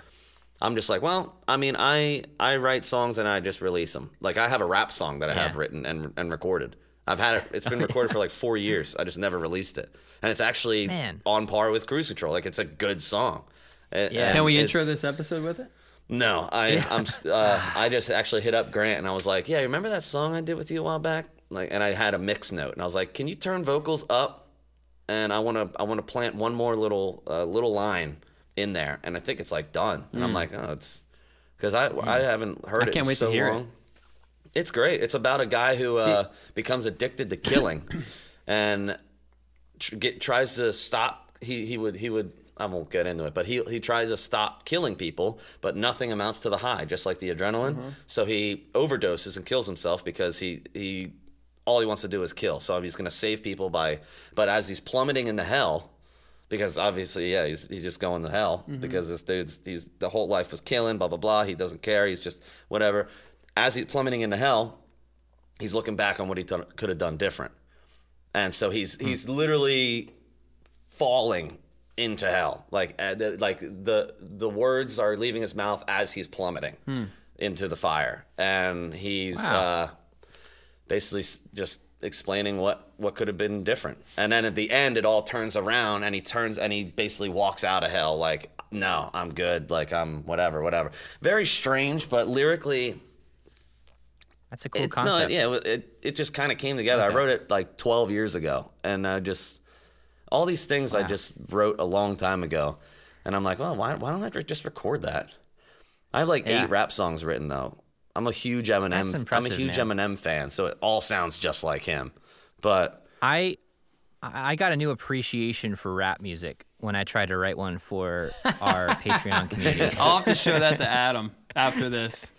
I'm just like, well, I mean, I write songs and I just release them. Like I have a rap song that I have written and recorded. I've had it. It's been recorded for like 4 years. I just never released it, and it's actually on par with Cruise Control. Like it's a good song. Yeah. Can we intro this episode with it? No, I just actually hit up Grant and I was like, yeah, remember that song I did with you a while back? Like, and I had a mix note and I was like, can you turn vocals up? And I want to plant one more little line in there. And I think it's like done. And I'm like, oh, it's because I haven't heard it in so long. It's great. It's about a guy who becomes addicted to killing and tries to stop. He would. I won't get into it, but he tries to stop killing people, but nothing amounts to the high, just like the adrenaline. Mm-hmm. So he overdoses and kills himself because he all he wants to do is kill. So he's going to save people but as he's plummeting into hell, because obviously, yeah, he's just going to hell mm-hmm. because this dude's the whole life was killing, blah, blah, blah. He doesn't care. He's just whatever. As he's plummeting into hell, he's looking back on what he could have done different. And so he's literally falling into hell, like the words are leaving his mouth as he's plummeting into the fire, and he's basically just explaining what could have been different. And then at the end, it all turns around, and he basically walks out of hell like, no, I'm good, like I'm whatever. Very strange, but lyrically, that's a cool concept. No, yeah, it just kind of came together. Okay. I wrote it like 12 years ago, and I just. All these things I just wrote a long time ago, and I'm like, well, why don't I just record that? I have like 8 rap songs written though. I'm a huge Eminem. I'm a huge Eminem fan, so it all sounds just like him. But I got a new appreciation for rap music when I tried to write one for our Patreon community. I'll have to show that to Adam after this.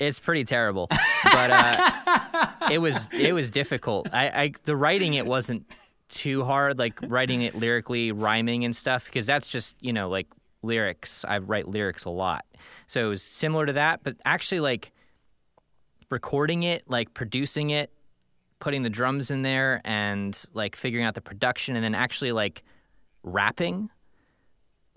It's pretty terrible, but it was difficult. The writing it wasn't too hard, like writing it lyrically, rhyming and stuff, because that's just, you know, like lyrics. I write lyrics a lot, so it was similar to that, but actually like recording it, like producing it, putting the drums in there, and like figuring out the production, and then actually like rapping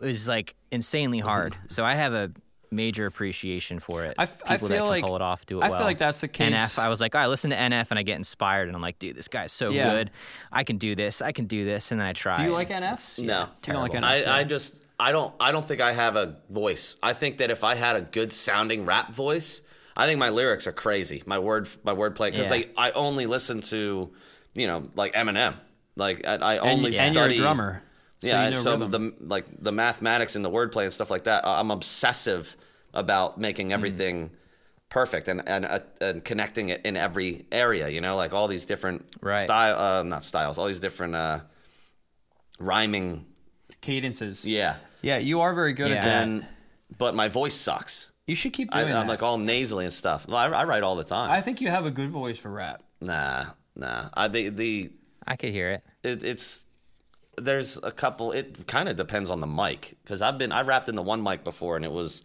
is like insanely hard. So I have a major appreciation for it. People that can pull it off do it well. I feel like that's the case. NF, I was like, all right, listen to NF, and I get inspired, and I'm like, dude, this guy's so good. I can do this, and then I try. Do you like NF? No, terrible. You don't like NF? I don't think I have a voice. I think that if I had a good sounding rap voice, I think my lyrics are crazy. My wordplay, because I only listen to, you know, like Eminem. Like I only study. And you're a drummer. Yeah, so, the mathematics and the wordplay and stuff like that, I'm obsessive about making everything perfect and connecting it in every area, you know, like all these different rhyming cadences. Yeah. Yeah, you are very good at that. But my voice sucks. You should keep doing that. I'm like all nasally and stuff. Well, I write all the time. I think you have a good voice for rap. Nah. I could hear it. There's a couple. It kind of depends on the mic, because I rapped into one mic before, and I was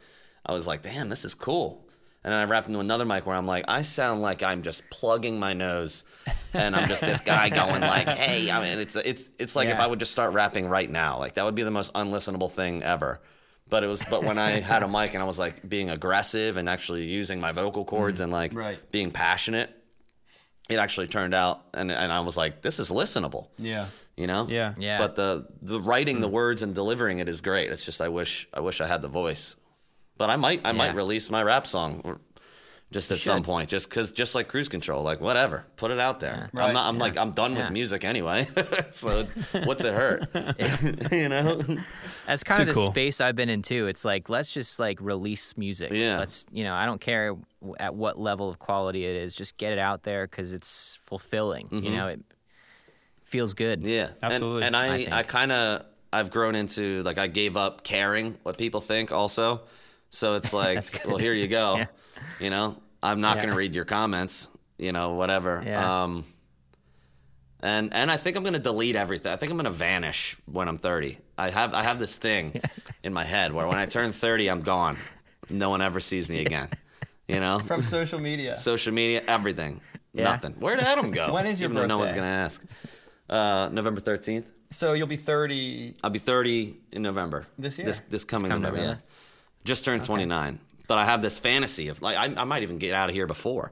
like, damn, this is cool. And then I rapped into another mic where I'm like, I sound like I'm just plugging my nose, and I'm just this guy going like, hey, I mean, it's like if I would just start rapping right now, like that would be the most unlistenable thing ever. But when I had a mic and I was like being aggressive and actually using my vocal cords and like being passionate, it actually turned out, and I was like, this is listenable. Yeah. You know? Yeah. Yeah. But the writing the words and delivering it is great. It's just I wish I had the voice. But I might release my rap song just at some point, just because, just like Cruise Control, like whatever, put it out there. Yeah. Right. I'm done with music anyway. So what's it hurt? You know? That's kind of the space I've been in too. It's like, let's just like release music. Yeah. Let's, you know, I don't care at what level of quality it is, just get it out there because it's fulfilling. Mm-hmm. You know, it feels good. Yeah, absolutely. And I've grown into, like, I gave up caring what people think also. So it's like, well, here you go. Yeah. You know, I'm not going to read your comments, you know, whatever. Yeah. And I think I'm going to delete everything. I think I'm going to vanish when I'm 30. I have this thing in my head where when I turn 30, I'm gone. No one ever sees me again. You know, from social media, everything, nothing. Where'd Adam go? When is your birthday? No one's gonna ask. November 13th. So you'll be 30. I'll be 30 in November. This year. This coming November. Yeah. Just turned 29. But I have this fantasy of like I might even get out of here before.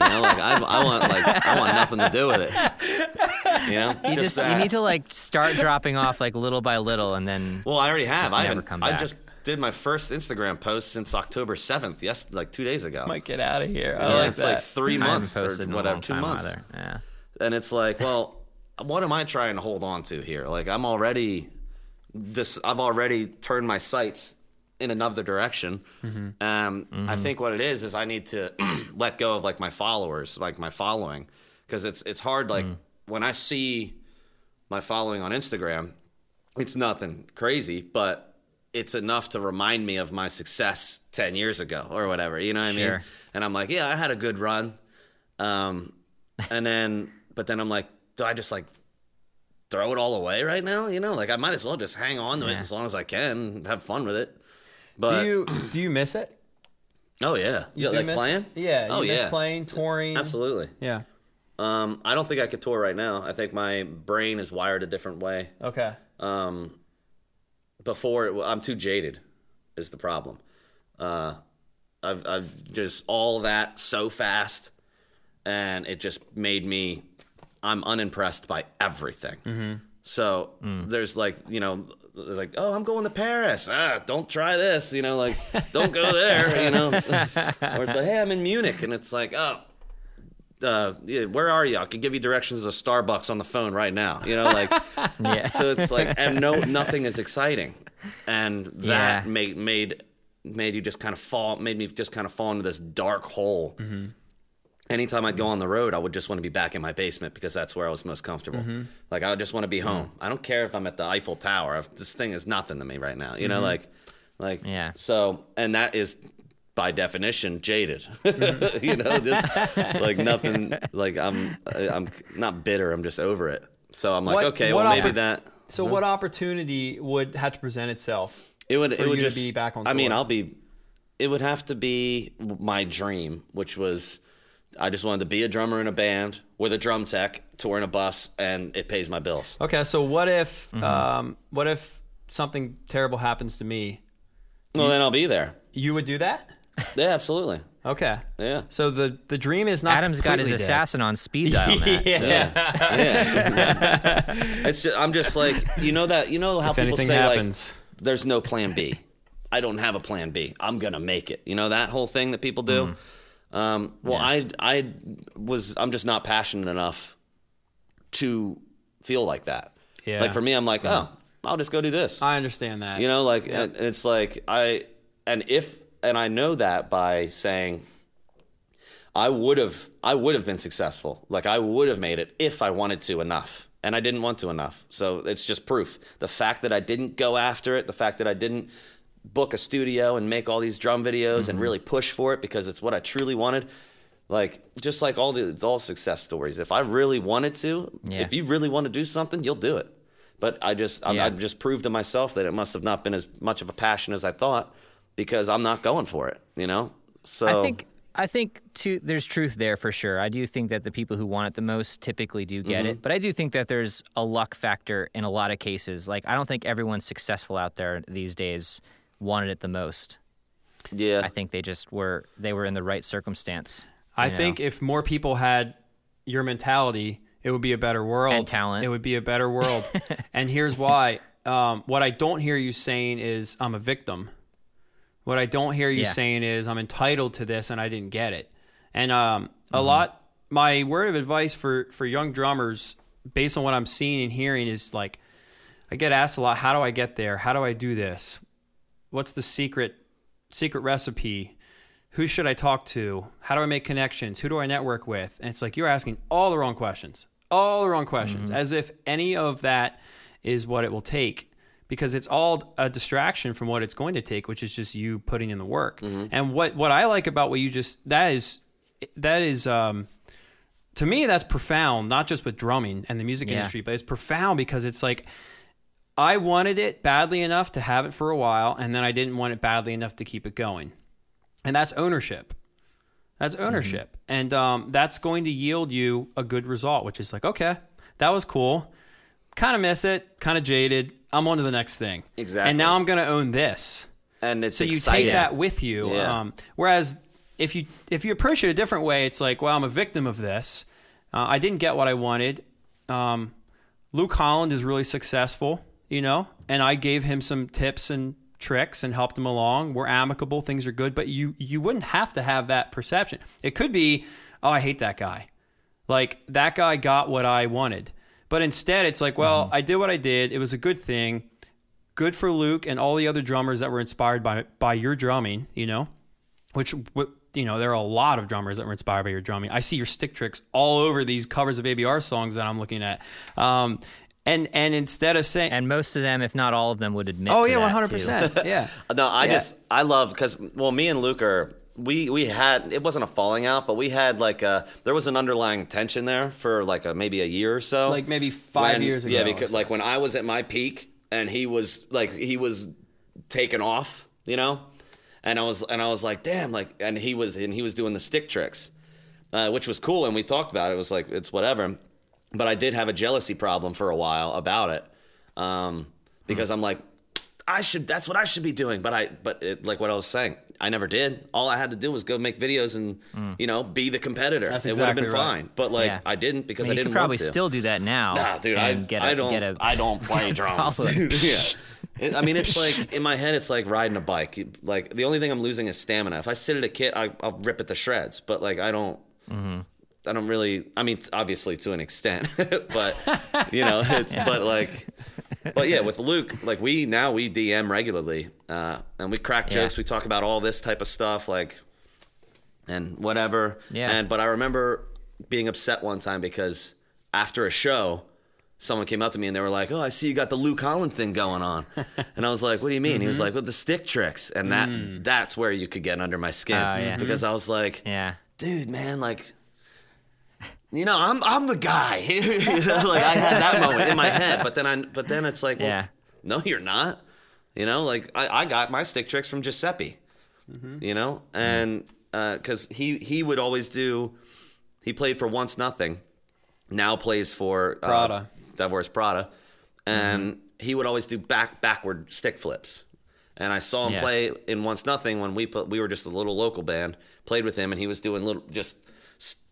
You know, like I want nothing to do with it. You know, you need to like start dropping off like little by little, and then. Well, I already have. Just I never come back. Did my first Instagram post since October 7th, yes, like 2 days ago. Might get out of here. I like it's that. Like 3 months or whatever, 2 months. Yeah. And it's like, well, what am I trying to hold on to here? Like I've already turned my sights in another direction. Mm-hmm. I think what it is I need to let go of like my followers, like my following, because it's hard. Like when I see my following on Instagram, it's nothing crazy, but it's enough to remind me of my success 10 years ago or whatever, you know what I mean? And I'm like, yeah, I had a good run. But then I'm like, do I just like throw it all away right now? You know, like I might as well just hang on to it as long as I can, have fun with it. But do you miss it? Oh yeah. You like playing? It? Yeah. You miss playing, touring. Absolutely. Yeah. I don't think I could tour right now. I think my brain is wired a different way. Okay. I'm too jaded is the problem. I've just all that so fast, and it just made me, I'm unimpressed by everything. Mm-hmm. So there's like, you know, like, oh, I'm going to Paris. Don't try this, you know, like, don't go there, you know. Or it's like, hey, I'm in Munich. And it's like, oh. Where are you? I could give you directions to Starbucks on the phone right now. You know, like, so it's like, and nothing is exciting. And that made me just kind of fall into this dark hole. Mm-hmm. Anytime I'd go on the road, I would just want to be back in my basement because that's where I was most comfortable. Mm-hmm. Like, I just want to be home. Mm-hmm. I don't care if I'm at the Eiffel Tower. This thing is nothing to me right now. You know, so, and that is, by definition, jaded. You know, just like nothing. Like I'm not bitter. I'm just over it. So I'm like, what opportunity would have to present itself? It would be back on tour? I mean, it would have to be my dream, which was, I just wanted to be a drummer in a band with a drum tech, tour in a bus, and it pays my bills. Okay. So what if something terrible happens to me? Well, then I'll be there. You would do that? Yeah, absolutely. Okay. Yeah. So the dream is not. Adam's got his assassin on speed dial. Matt, It's just, I'm just like, you know that, you know how if people say happens, like, there's no plan B. I don't have a plan B. I'm gonna make it. You know that whole thing that people do. I'm just not passionate enough to feel like that. Yeah. Like for me, I'm like, I'll just go do this. I understand that. You know, like and it's like I. And I know that by saying I would have been successful. Like I would have made it if I wanted to enough. And I didn't want to enough. So it's just proof. The fact that I didn't go after it, the fact that I didn't book a studio and make all these drum videos and really push for it because it's what I truly wanted. Like just like all success stories. If I really wanted to, if you really want to do something, you'll do it. But I've just proved to myself that it must have not been as much of a passion as I thought. Because I'm not going for it, you know? So I think too, there's truth there for sure. I do think that the people who want it the most typically do get it. But I do think that there's a luck factor in a lot of cases. Like, I don't think everyone successful out there these days wanted it the most. Yeah. I think they were in the right circumstance. I think if more people had your mentality, it would be a better world. And talent. It would be a better world. And here's why. What I don't hear you saying is I'm a victim. What I don't hear you saying is I'm entitled to this and I didn't get it. And a lot, my word of advice for young drummers, based on what I'm seeing and hearing, is like, I get asked a lot, how do I get there? How do I do this? What's the secret recipe? Who should I talk to? How do I make connections? Who do I network with? And it's like, you're asking all the wrong questions, as if any of that is what it will take, because it's all a distraction from what it's going to take, which is just you putting in the work. Mm-hmm. And what I like about what you just, that is, to me, that's profound, not just with drumming and the music industry, but it's profound because it's like, I wanted it badly enough to have it for a while, and then I didn't want it badly enough to keep it going. And that's ownership. Mm-hmm. And that's going to yield you a good result, which is like, okay, that was cool. Kind of miss it, kind of jaded. I'm on to the next thing. Exactly. And now I'm going to own this. And it's exciting. So you take that with you. Yeah. Whereas if you approach it a different way, it's like, well, I'm a victim of this. I didn't get what I wanted. Luke Holland is really successful, you know, and I gave him some tips and tricks and helped him along. We're amicable. Things are good. But you wouldn't have to have that perception. It could be, oh, I hate that guy. Like, that guy got what I wanted. But instead, it's like, well, I did what I did. It was a good thing. Good for Luke and all the other drummers that were inspired by your drumming, you know, which, you know, there are a lot of drummers that were inspired by your drumming. I see your stick tricks all over these covers of ABR songs that I'm looking at. And instead of saying... And most of them, if not all of them, would admit to that, 100%. Too. Yeah. No, I love... Because, well, me and Luke are... We had, it wasn't a falling out, but we had like there was an underlying tension there for like maybe a year or so. Like maybe 5 years ago. Yeah, because like when I was at my peak and he was taking off, you know, and I was like, damn, like, and he was doing the stick tricks, which was cool. And we talked about it. It was like, it's whatever. But I did have a jealousy problem for a while about it. Because I'm like, that's what I should be doing. But like what I was saying, I never did. All I had to do was go make videos and, you know, be the competitor. That's exactly it would have been fine. But, like, I didn't because I didn't want to. You could probably still do that now. Nah, dude, I don't play drums. I mean, it's like, in my head, it's like riding a bike. Like, the only thing I'm losing is stamina. If I sit at a kit, I'll rip it to shreds. But, like, I don't really, I mean, obviously to an extent, but, you know, it's, but, like... But yeah, with Luke, like we DM regularly, and we crack jokes. We talk about all this type of stuff, like, and whatever. Yeah. But I remember being upset one time because after a show, someone came up to me and they were like, "Oh, I see you got the Luke Holland thing going on," and I was like, "What do you mean?" Mm-hmm. He was like, "Well, the stick tricks," and that's where you could get under my skin because I was like, "Yeah, dude, man, like." You know, I'm the guy. You know, like I had that moment in my head, but then it's like, well, no, you're not. You know, like I got my stick tricks from Giuseppe. Mm-hmm. You know, and because he would always do. He played for Once Nothing, now plays for Prada. That wears Prada, and he would always do backward stick flips. And I saw him play in Once Nothing when we were just a little local band. Played with him, and he was doing little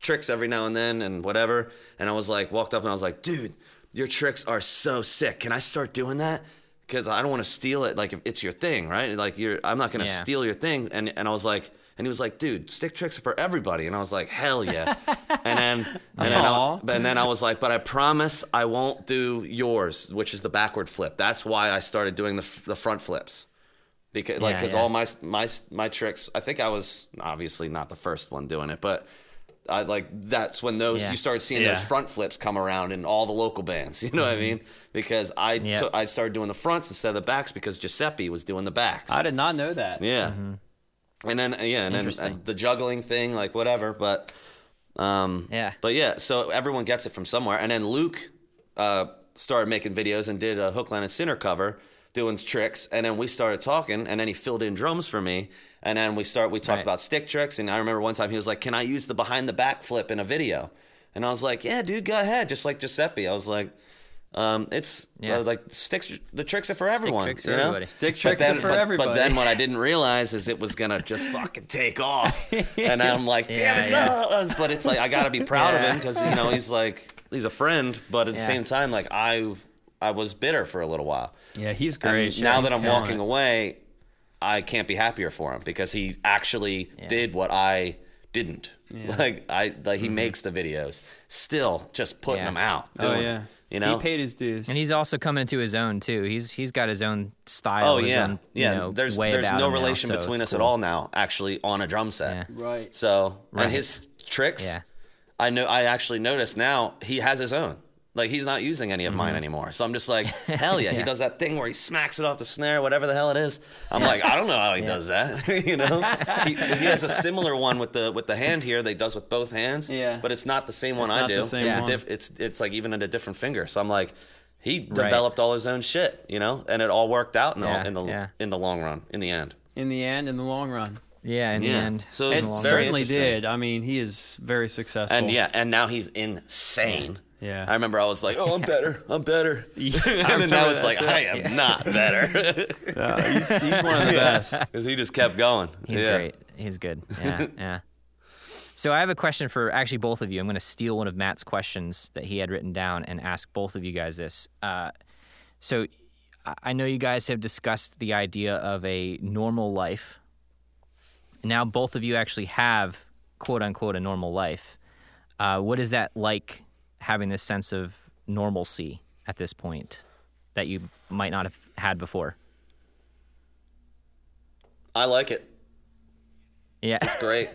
tricks every now and then and whatever, and I was like, walked up and I was like, dude, your tricks are so sick, can I start doing that? Because I don't want to steal it, like if it's your thing, right? Like I'm not gonna steal your thing. And I was like, and he was like, dude, stick tricks are for everybody. And I was like, hell yeah. and then I was like, but I promise I won't do yours, which is the backward flip. That's why I started doing the front flips. Because all my tricks, I think I was obviously not the first one doing it, but I like that's when those you start seeing those front flips come around in all the local bands. You know what I mean? Because I started doing the fronts instead of the backs because Giuseppe was doing the backs. I did not know that. Yeah, and then and the juggling thing, like whatever. But so everyone gets it from somewhere. And then Luke started making videos and did a Hook Line and Sinker cover, doing tricks, and then we started talking, and then he filled in drums for me, and then we talked about stick tricks, and I remember one time he was like, can I use the behind the back flip in a video? And I was like, yeah, dude, go ahead, just like Giuseppe. I was like, It's like sticks. The tricks are for everyone. Stick tricks for everybody. Stick tricks are for everybody. But then what I didn't realize is it was gonna just fucking take off, and I'm like, damn it. But it's like I gotta be proud of him because you know he's like he's a friend, but at the same time, like I was bitter for a little while. Yeah, he's great. And now that I'm walking away, I can't be happier for him because he actually did what I didn't. Yeah. Like he makes the videos, still just putting them out. Doing, you know? He paid his dues, and he's also coming into his own too. He's got his own style. Oh yeah, his own, yeah. You know, there's no relation now, so between us at all now. Actually, on a drum set, right? So and his tricks, I know. I actually noticed now he has his own. Like he's not using any of mine anymore. So I'm just like, hell yeah. He does that thing where he smacks it off the snare, whatever the hell it is. I'm like, I don't know how he does that. You know, he has a similar one with the hand here. That he does with both hands. Yeah, but it's not the same one I do. It's like even in a different finger. So I'm like, he developed all his own shit. You know, and it all worked out in the long run. In the end. Yeah, in the end. So it certainly did. I mean, he is very successful. And now he's insane. Yeah, I remember I was like, "Oh, I'm better," and then now it's like, "I am not better." No, he's one of the best because he just kept going. He's great. He's good. Yeah, yeah. So I have a question for actually both of you. I'm going to steal one of Matt's questions that he had written down and ask both of you guys this. So I know you guys have discussed the idea of a normal life. Now both of you actually have "quote unquote" a normal life. What is that like? Having this sense of normalcy at this point that you might not have had before. I like it. Yeah, it's great.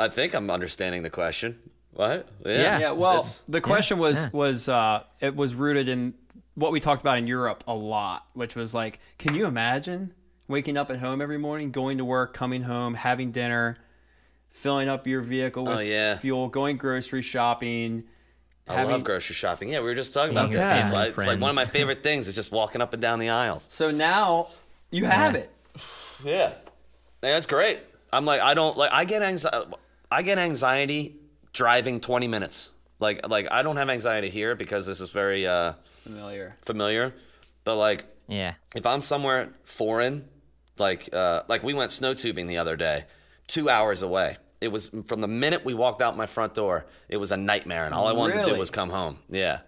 I think I'm understanding the question. What? Yeah. Well, the question was it was rooted in what we talked about in Europe a lot, which was like, can you imagine waking up at home every morning, going to work, coming home, having dinner, filling up your vehicle with fuel, going grocery shopping. I love grocery shopping. Yeah, we were just talking about this. Yeah. It's like one of my favorite things is just walking up and down the aisles. So now you have it. Yeah. That's great. I'm like, I get anxiety driving 20 minutes. Like I don't have anxiety here because this is very familiar. But like if I'm somewhere foreign, like we went snow tubing the other day. 2 hours away. It was from the minute we walked out my front door, it was a nightmare, and all I wanted to do was come home. Yeah.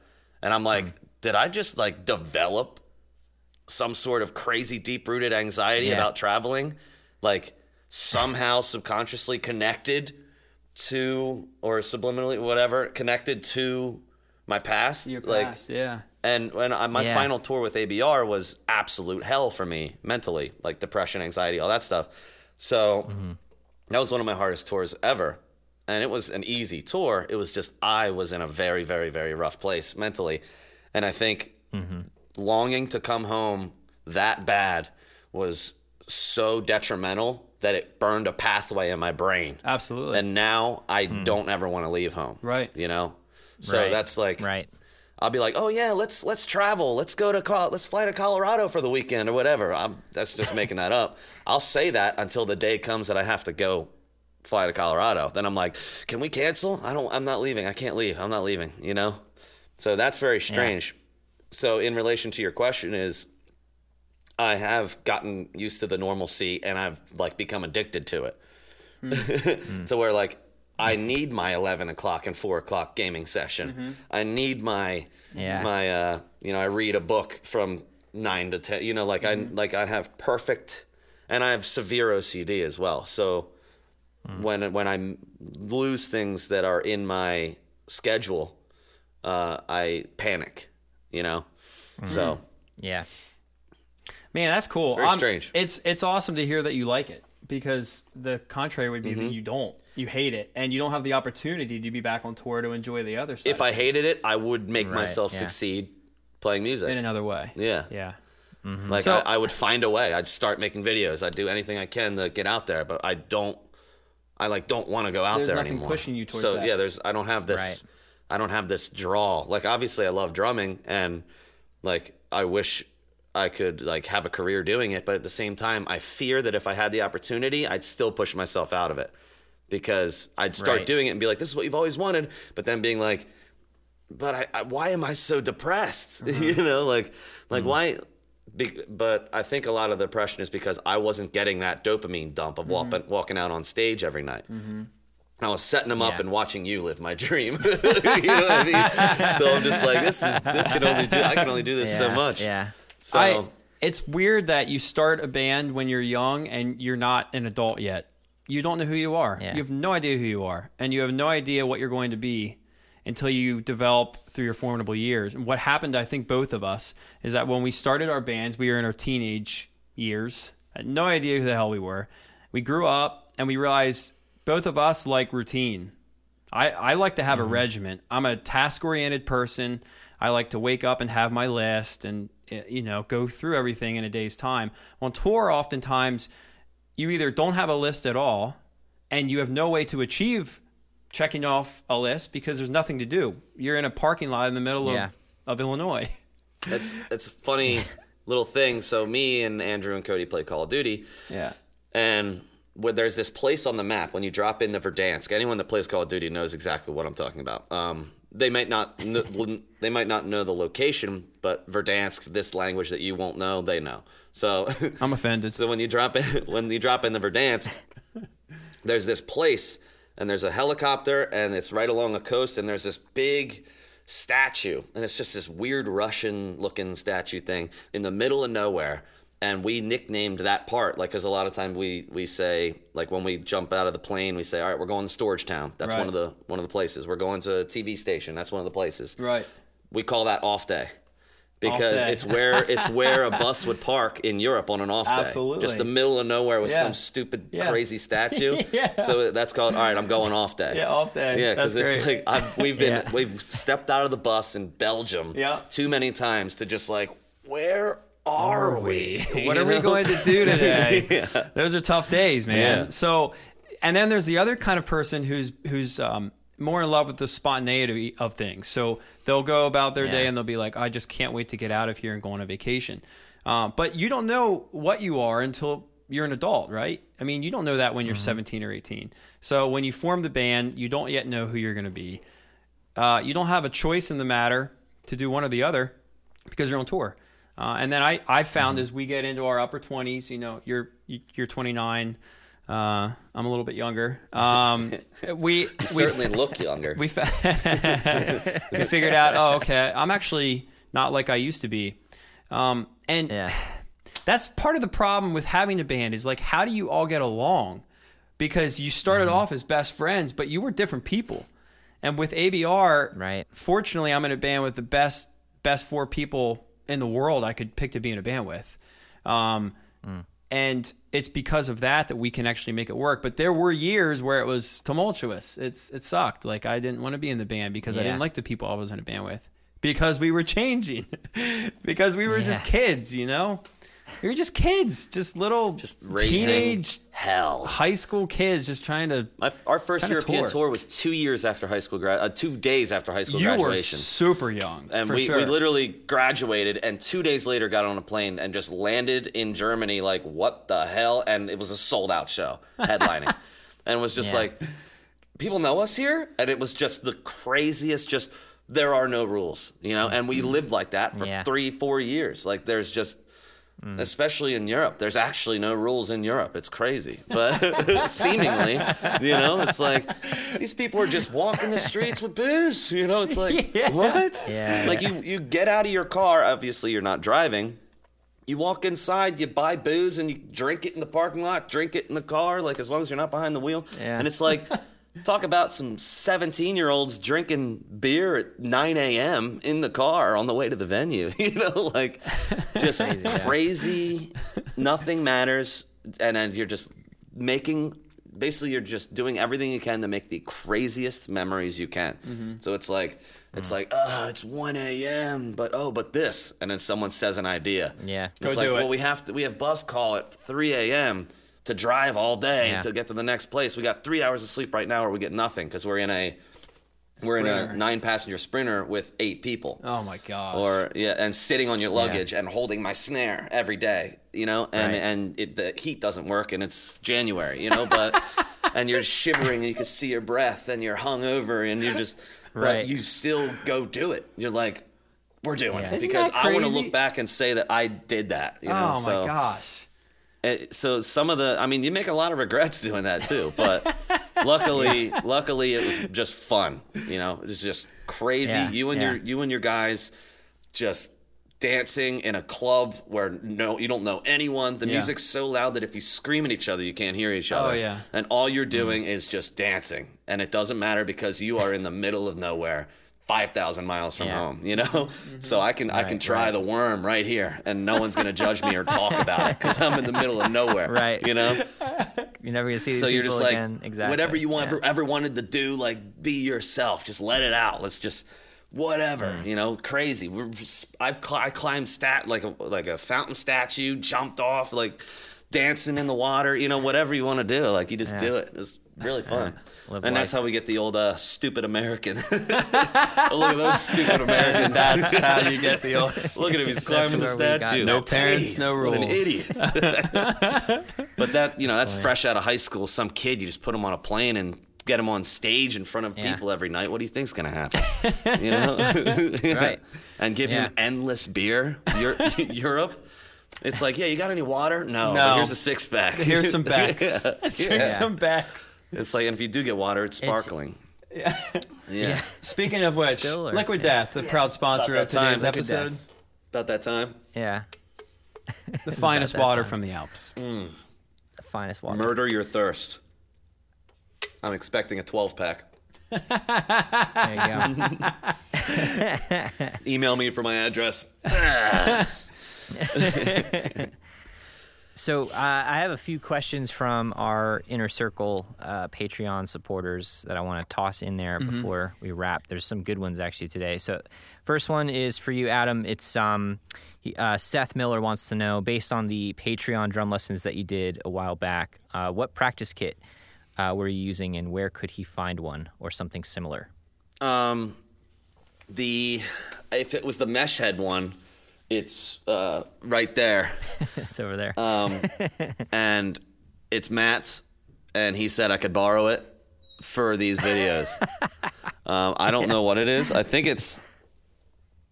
And I'm like, did I just like develop some sort of crazy deep-rooted anxiety about traveling? Like somehow subconsciously connected to, or subliminally, whatever, connected to my past. Your past, And my final tour with ABR was absolute hell for me mentally, like depression, anxiety, all that stuff. So... Mm-hmm. That was one of my hardest tours ever, and it was an easy tour. It was just I was in a very, very, very rough place mentally, and I think longing to come home that bad was so detrimental that it burned a pathway in my brain. Absolutely. And now I don't ever want to leave home. Right. You know? So that's like... Right. I'll be like, oh yeah, let's travel, let's fly to Colorado for the weekend or whatever. That's just making that up. I'll say that until the day comes that I have to go fly to Colorado. Then I'm like, can we cancel? I'm not leaving. I can't leave. I'm not leaving. You know, so that's very strange. Yeah. So in relation to your question is, I have gotten used to the normalcy and I've like become addicted to it. So where like. I need my 11 o'clock and 4 o'clock gaming session. Mm-hmm. I need my you know, I read a book from 9 to 10, you know, like I have perfect, and I have severe OCD as well. So when I lose things that are in my schedule, I panic, you know? So. Yeah. Man, that's cool. It's very strange. It's awesome to hear that you like it. Because the contrary would be that you don't. You hate it, and you don't have the opportunity to be back on tour to enjoy the other side. If I hated it, I would make myself succeed playing music. In another way. Yeah. Yeah. Mm-hmm. Like, so, I would find a way. I'd start making videos. I'd do anything I can to get out there, but I don't want to go out there anymore. There's nothing pushing you towards that. So, yeah, I don't have this draw. Like, obviously, I love drumming, and, like, I wish... I could like have a career doing it, but at the same time, I fear that if I had the opportunity, I'd still push myself out of it because I'd start doing it and be like, this is what you've always wanted. But then being like, but I why am I so depressed? Mm-hmm. You know, like mm-hmm. why? But I think a lot of the depression is because I wasn't getting that dopamine dump of mm-hmm. walking out on stage every night. Mm-hmm. I was setting them up and watching you live my dream. You know what I mean? So I'm just like, I can only do this so much. Yeah. So it's weird that you start a band when you're young and you're not an adult yet. You don't know who you are. Yeah. You have no idea who you are, and you have no idea what you're going to be until you develop through your formidable years. And what happened, I think, both of us, is that when we started our bands, we were in our teenage years. I had no idea who the hell we were. We grew up and we realized both of us like routine. I like to have mm-hmm. a regiment. I'm a task-oriented person. I like to wake up and have my list and, you know, go through everything in a day's time. On tour, oftentimes, you either don't have a list at all and you have no way to achieve checking off a list because there's nothing to do. You're in a parking lot in the middle of Illinois. It's a funny little thing. So me and Andrew and Cody play Call of Duty. Yeah. And where there's this place on the map when you drop into Verdansk, anyone that plays Call of Duty knows exactly what I'm talking about. They might not know the location, but Verdansk, this language that you won't know, they know. So I'm offended. So when you drop in the Verdansk, there's this place and there's a helicopter and it's right along a coast and there's this big statue and it's just this weird Russian-looking statue thing in the middle of nowhere. And we nicknamed that part, like, because a lot of time we say, like, when we jump out of the plane, we say, all right, we're going to Storage Town. That's right. one of the places. We're going to a TV station. That's one of the places. Right. We call that off day because it's where a bus would park in Europe on an off day. Absolutely. Just the middle of nowhere with some stupid crazy statue. So that's called, all right, I'm going off day. Yeah, off day. Yeah, because it's like we've stepped out of the bus in Belgium too many times to just like, where are we? What are we going to do today? Those are tough days, man. Yeah. So, and then there's the other kind of person who's more in love with the spontaneity of things. So they'll go about their day and they'll be like, I just can't wait to get out of here and go on a vacation. But you don't know what you are until you're an adult, right? I mean, you don't know that when you're 17 or 18. So when you form the band, you don't yet know who you're going to be. You don't have a choice in the matter to do one or the other because you're on tour. And then I found as we get into our upper 20s, you know, you're 29. I'm a little bit younger. We certainly look younger. We figured out, I'm actually not like I used to be. That's part of the problem with having a band is like, how do you all get along? Because you started off as best friends, but you were different people. And with ABR, fortunately, I'm in a band with the best four people in the world I could pick to be in a band with. And it's because of that we can actually make it work. But there were years where it was tumultuous. It sucked. Like, I didn't want to be in the band because I didn't like the people I was in a band with because we were changing. Because we were just kids, you know? We were just kids, just little teenage high school kids just trying to. Our first European tour was 2 years after high school 2 days after high school graduation. You were super young, and we literally graduated, and 2 days later got on a plane and just landed in Germany. Like, what the hell? And it was a sold out show headlining, and it was just like, people know us here, and it was just the craziest. Just there are no rules, you know, and we lived like that for 3-4 years. Like, there's just. Especially in Europe. There's actually no rules in Europe. It's crazy. But seemingly, you know, it's like these people are just walking the streets with booze. You know, it's like, what? Yeah. Like, you get out of your car. Obviously, you're not driving. You walk inside, you buy booze, and you drink it in the parking lot, drink it in the car, like, as long as you're not behind the wheel. Yeah. And it's like, talk about some 17-year-olds drinking beer at 9 a.m. in the car on the way to the venue. You know, like, just crazy, nothing matters. And then you're just you're just doing everything you can to make the craziest memories you can. Mm-hmm. So it's like, it's 1 a.m., but this. And then someone says an idea. Yeah. It's like, well, we have bus call at 3 a.m., to drive all day to get to the next place. We got 3 hours of sleep right now, or we get nothing because we're in a nine-passenger Sprinter with 8 people. Oh my gosh! And sitting on your luggage and holding my snare every day, you know, and the heat doesn't work and it's January, you know, but and you're shivering and you can see your breath and you're hungover and you're just, right. But you still go do it. You're like, we're doing it because I want to look back and say that I did that. You know? Oh my gosh. So some of the, I mean, you make a lot of regrets doing that too, but luckily it was just fun. You know, it's just crazy. Yeah. You and your guys just dancing in a club where you don't know anyone. The music's so loud that if you scream at each other, you can't hear each other. Oh, yeah. And all you're doing is just dancing. And it doesn't matter because you are in the middle of nowhere, 5,000 miles from home, you know? Mm-hmm. So I can try the worm right here and no one's going to judge me or talk about it because I'm in the middle of nowhere, right? You know? You're never going to see these people again. So you're just like, exactly. Whatever you ever wanted to do, like be yourself. Just let it out. Let's just... whatever, you know, crazy. I climbed like a fountain statue, jumped off, like dancing in the water, you know, whatever you want to do, like you just do it. It's really fun. And life. That's how we get the old stupid American. Look at those stupid Americans. That's how you get the old. Look at him, he's climbing the statue. No parents, no rules. What an idiot. But that, you know, that's fresh out of high school. Some kid, you just put him on a plane and get him on stage in front of people every night. What do you think's gonna happen? You know, right? And give him endless beer. Europe, it's like, yeah, you got any water? No. Here's a six pack. Here's some Becks. Drink some Becks. It's like, and if you do get water, it's sparkling. Yeah. Speaking of which, Liquid Death, the proud sponsor of today's episode. About that time. Yeah. The finest water from the Alps. Mm. The finest water. Murder your thirst. I'm expecting a 12-pack. There you go. Email me for my address. So I have a few questions from our Inner Circle Patreon supporters that I want to toss in there before we wrap. There's some good ones actually today. So first one is for you, Adam. It's Seth Miller wants to know, based on the Patreon drum lessons that you did a while back, what practice kit were you using, and where could he find one or something similar? If it was the mesh head one, it's right there. It's over there. And it's Matt's, and he said I could borrow it for these videos. I don't know what it is. I think it's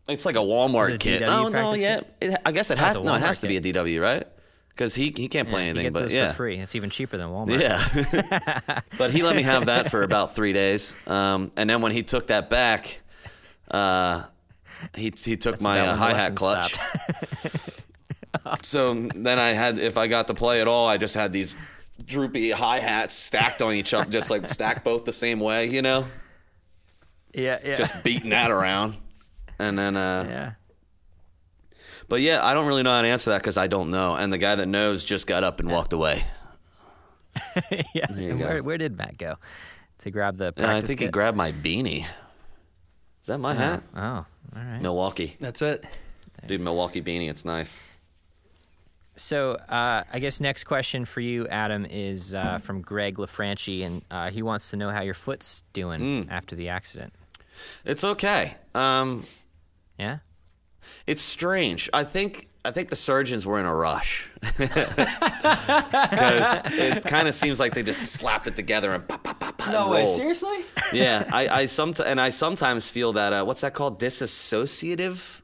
like a Walmart kit. Oh no, yeah. I guess it has to be a DW, right? Because he can't play anything, but for free. It's even cheaper than Walmart. Yeah, but he let me have that for about 3 days, and then when he took that back, he took my hi-hat clutch. So then I had, if I got to play at all, I just had these droopy hi-hats stacked on each other, just like stacked both the same way, you know? Yeah. Just beating that around, and then But yeah, I don't really know how to answer that because I don't know. And the guy that knows just got up and walked away. And where did Matt go to grab the practice I think kit? He grabbed my beanie. Is that my hat? Oh, all right. Milwaukee. That's it. Dude, Milwaukee beanie. It's nice. So I guess next question for you, Adam, is from Greg LaFranchi. And he wants to know how your foot's doing after the accident. It's okay. Yeah? It's strange. I think the surgeons were in a rush because it kind of seems like they just slapped it together and pop, pop, pop, pop. No way, seriously? Yeah, I sometimes feel that what's that called? Disassociative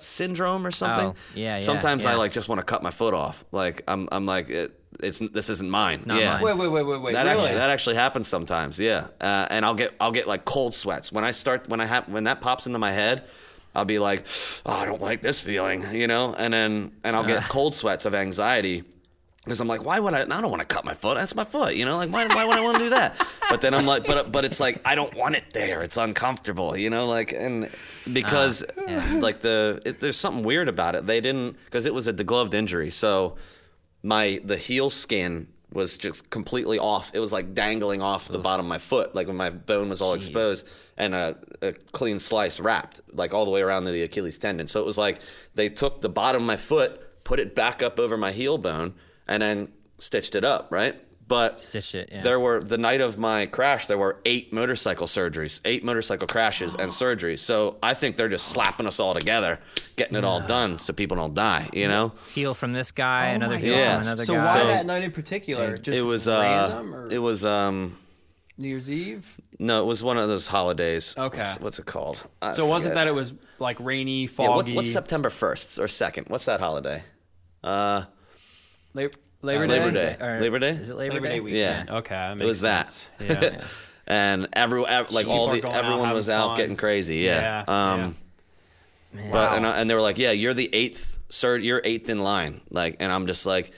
syndrome or something. Oh, yeah. Sometimes I like just want to cut my foot off. Like I'm like this isn't mine. It's not mine. Wait. That really? That actually happens sometimes. Yeah, and I'll get like cold sweats when that pops into my head. I'll be like, oh, I don't like this feeling, you know? And I'll get cold sweats of anxiety because I'm like, why would I don't want to cut my foot. That's my foot, you know? Like, why would I want to do that? But then I'm like, but it's like, I don't want it there. It's uncomfortable, you know? Like, and because like there's something weird about it. They didn't, because it was a degloved injury. So the heel skin was just completely off. It was like dangling off the bottom of my foot, like when my bone was all exposed, and a clean slice wrapped, like all the way around to the Achilles tendon. So it was like they took the bottom of my foot, put it back up over my heel bone, and then stitched it up, right? But stitch it, yeah. There were, the night of my crash, there were 8 motorcycle crashes and surgeries. So I think they're just slapping us all together, getting it all done so people don't die, you know? Heal from this guy, another heal from another guy. So why that night in particular? Just random? Or? It was... New Year's Eve? No, it was one of those holidays. Okay. What's it called? I forget. It wasn't that it was like rainy, foggy? Yeah, what's September 1st or 2nd? What's that holiday? Labor Day? Is it Labor Day weekend? Yeah. Okay. It was sense. That. Yeah. And everyone was out getting crazy. Yeah. Man. But wow. and they were like, yeah, you're the 8th, sir. You're 8th in line. Like, and I'm just like,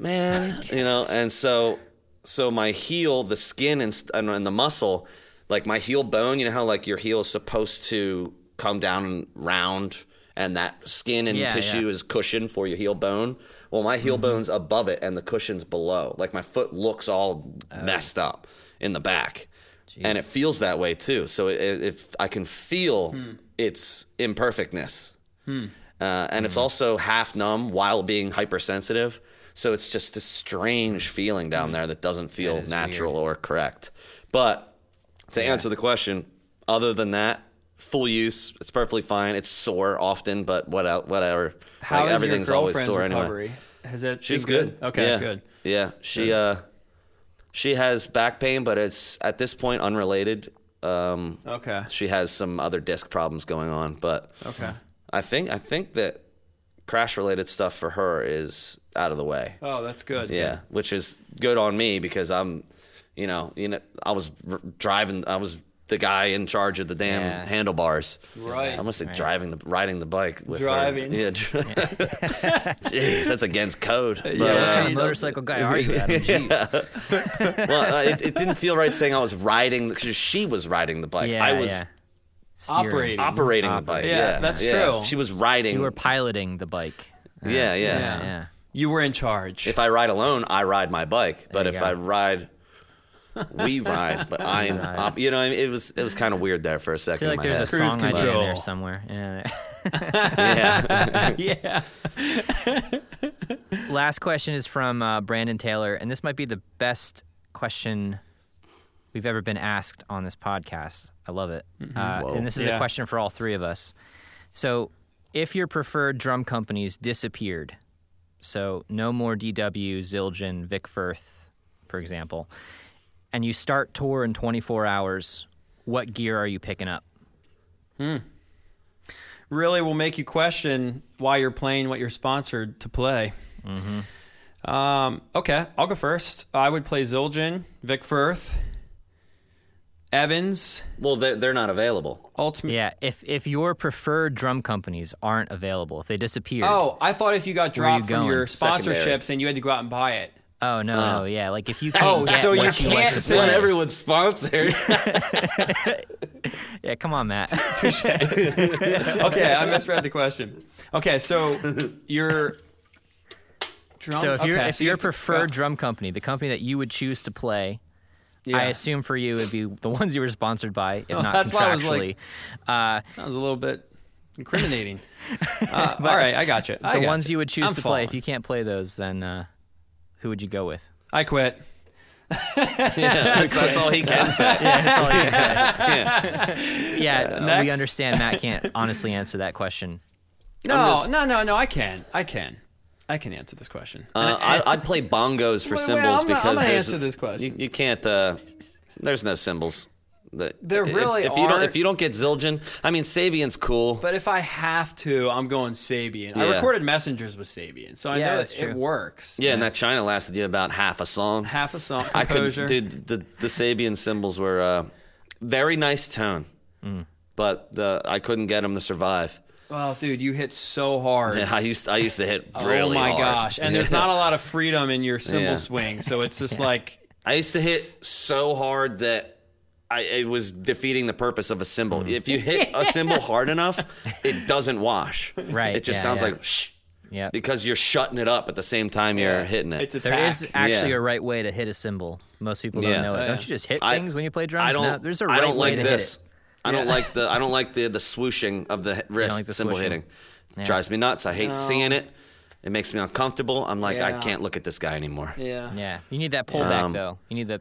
man, you know. And so my heel, the skin and the muscle, like my heel bone. You know how like your heel is supposed to come down and round. And that skin and tissue is cushion for your heel bone. Well, my heel bone's above it and the cushion's below. Like my foot looks all messed up in the back. Jeez. And it feels that way too. So I can feel its imperfectness. And it's also half numb while being hypersensitive. So it's just a strange feeling down there that doesn't feel natural or correct. But to answer the question, other than that, full use. It's perfectly fine. It's sore often, but whatever. How is everything's your girlfriend's always sore recovery? Anyway. She's good? Okay, good. Yeah, she has back pain, but it's at this point unrelated. Okay. She has some other disc problems going on, but I think that crash related stuff for her is out of the way. Oh, that's good. Yeah, yeah. Which is good on me because I'm, you know, I was driving. I was the guy in charge of the damn handlebars. Right. I must say riding the bike with her. Yeah. Jeez, that's against code. But, what kind of motorcycle guy are you, Adam? Jeez. Well, it didn't feel right saying I was riding, because she was riding the bike. I was operating the bike. Yeah, that's true. She was riding. You were piloting the bike. Yeah. You were in charge. If I ride alone, I ride my bike. But if I ride... We ride, but I'm, you know, it was kind of weird there for a second. I feel like there's a song idea in there somewhere. Yeah. Last question is from Brandon Taylor, and this might be the best question we've ever been asked on this podcast. I love it. And this is a question for all three of us. So if your preferred drum companies disappeared, so no more DW, Zildjian, Vic Firth, for example, and you start tour in 24 hours, what gear are you picking up? Really will make you question why you're playing what you're sponsored to play. Okay, I'll go first. I would play Zildjian, Vic Firth, Evans. Well, they're not available. If your preferred drum companies aren't available, if they disappear. Oh, I thought if you got dropped from your sponsorships and you had to go out and buy it. Oh, no, yeah. Like, if you can't get so what you can't say like everyone's sponsored. Yeah, come on, Matt. Okay, I misread the question. Okay, so your drum... So if your preferred drum company, the company that you would choose to play, I assume for you it would be the ones you were sponsored by, if not that's contractually. Why I was like, sounds a little bit... incriminating. All right, I got you. The ones you would choose to play, if you can't play those, then... who would you go with? I quit. That's all he can say. We understand Matt can't honestly answer that question. No, I can answer this question. I'd play bongos for cymbals because I'm going to answer this question. You can't, there's no cymbals. There really if you don't get Zildjian, I mean Sabian's cool. But if I have to, I'm going Sabian. Yeah. I recorded Messengers with Sabian, so I know that it works. Yeah, and that China lasted you about half a song. Composure. I could. Dude, the Sabian cymbals were very nice tone, but I couldn't get them to survive. Well, dude, you hit so hard. Yeah, I used to hit really hard. Oh my gosh! And there's not a lot of freedom in your cymbal swing, so it's just like I used to hit so hard that. It was defeating the purpose of a cymbal. If you hit a cymbal hard enough, it doesn't wash. Right. It just sounds like shh. Yeah. Because you're shutting it up at the same time you're hitting it. It's a tack. There is actually a right way to hit a cymbal. Most people don't know it. Don't you just hit things when you play drums? No, there's a right way to hit it. I don't like the swooshing of the wrist cymbal hitting. Drives me nuts. I hate seeing it. It makes me uncomfortable. I'm like, I can't look at this guy anymore. Yeah. Yeah. You need that pullback, though. You need the,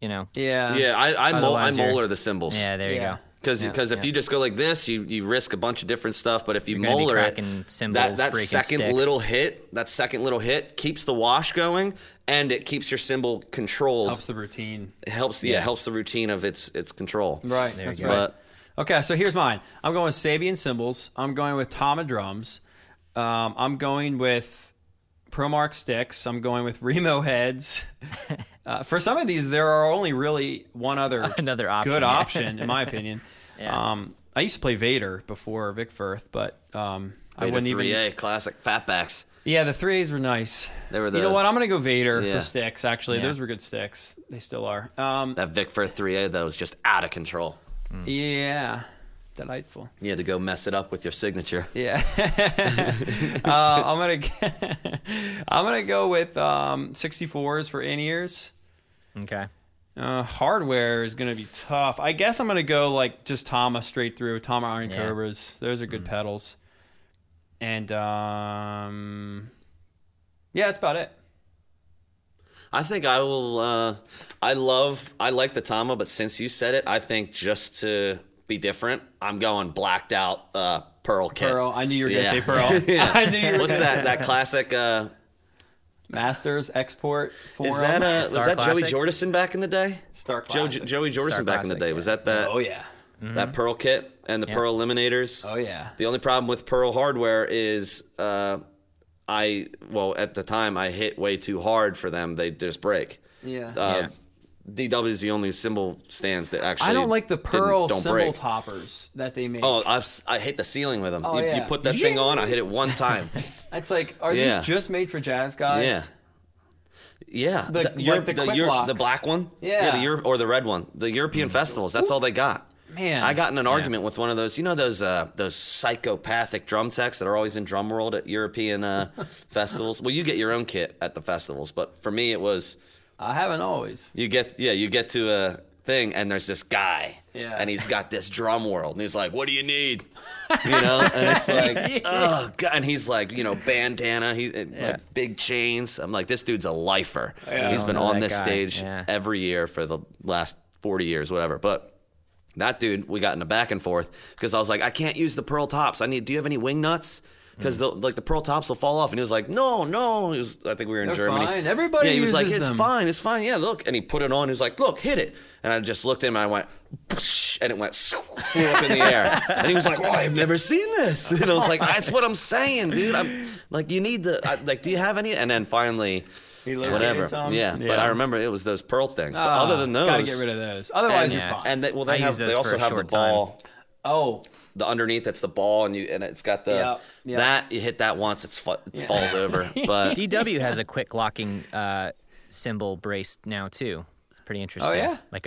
you know. Yeah. Yeah, I molar the cymbals. Yeah, there you go. Because if you just go like this, you risk a bunch of different stuff. But if you molar it, cymbals, that second little hit keeps the wash going, and it keeps your cymbal controlled. Helps the routine. It helps helps the routine of its control. Right. There you go. Right. Okay, so here's mine. I'm going with Sabian cymbals. I'm going with Tama drums. I'm going with ProMark sticks. I'm going with Remo heads. For some of these, there are only really one other option, good option, in my opinion. Yeah. I used to play Vader before Vic Firth, but Vader I wouldn't 3A, even... classic fatbacks. Yeah, the 3As were nice. They were the... You know what? I'm going to go Vader for sticks, actually. Yeah. Those were good sticks. They still are. That Vic Firth 3A, though, is just out of control. Mm. Yeah. Delightful. You had to go mess it up with your signature. Yeah. I'm gonna go with 64s for in-ears. Okay. Hardware is gonna be tough. I guess I'm gonna go like just Tama straight through. Tama Iron Cobras. Those are good pedals. And that's about it. I think I will. I like the Tama, but since you said it, I think just to be different, I'm going blacked out Pearl kit. Pearl, I knew you were going to say Pearl. I knew you were. What's that classic Masters Export Forum? Is that Joey Jordison back in the day? Star Classic. Joey Jordison Star back Classic, in the day. Yeah. Was that? Oh yeah. Mm-hmm. That Pearl kit and the Pearl eliminators. Oh yeah. The only problem with Pearl hardware is at the time I hit way too hard for them. They just break. Yeah. DW is the only cymbal stands that actually I don't like the Pearl cymbal break. Toppers that they make. Oh, I hit the ceiling with them. Oh, you put that thing on, I hit it one time. It's like, are these just made for jazz guys? Yeah. Yeah. The black one? Yeah. Or the red one. The European festivals, that's all they got. Man. I got in an argument with one of those, you know those psychopathic drum techs that are always in drum world at European festivals? Well, you get your own kit at the festivals, but for me it was... I haven't always. You get to a thing, and there's this guy, and he's got this drum world, and he's like, "What do you need?" You know, and it's like, oh god, and he's like, you know, bandana, like big chains. I'm like, this dude's a lifer. Yeah, he's been on this stage every year for the last 40 years, whatever. But that dude, we got in a back and forth because I was like, I can't use the pearl tops. Do you have any wing nuts? Because the pearl tops will fall off, and he was like, no. I think we were in Germany. Fine. Everybody uses them. He was like, it's fine. Yeah, look, and he put it on. He was like, look, hit it. And I just looked at him, and I went, and it went, flew up in the air. And he was like, well, I've never seen this. And I was like, that's what I'm saying, dude. I'm like, you need do you have any? And then finally, whatever. Yeah, but I remember it was those pearl things. But other than those, gotta get rid of those. Otherwise, you're fine. And they also have the ball. Oh. The underneath, that's the ball, and it's got the that you hit that once, it falls over. But DW has a quick locking cymbal brace now too. It's pretty interesting. Oh yeah, it's like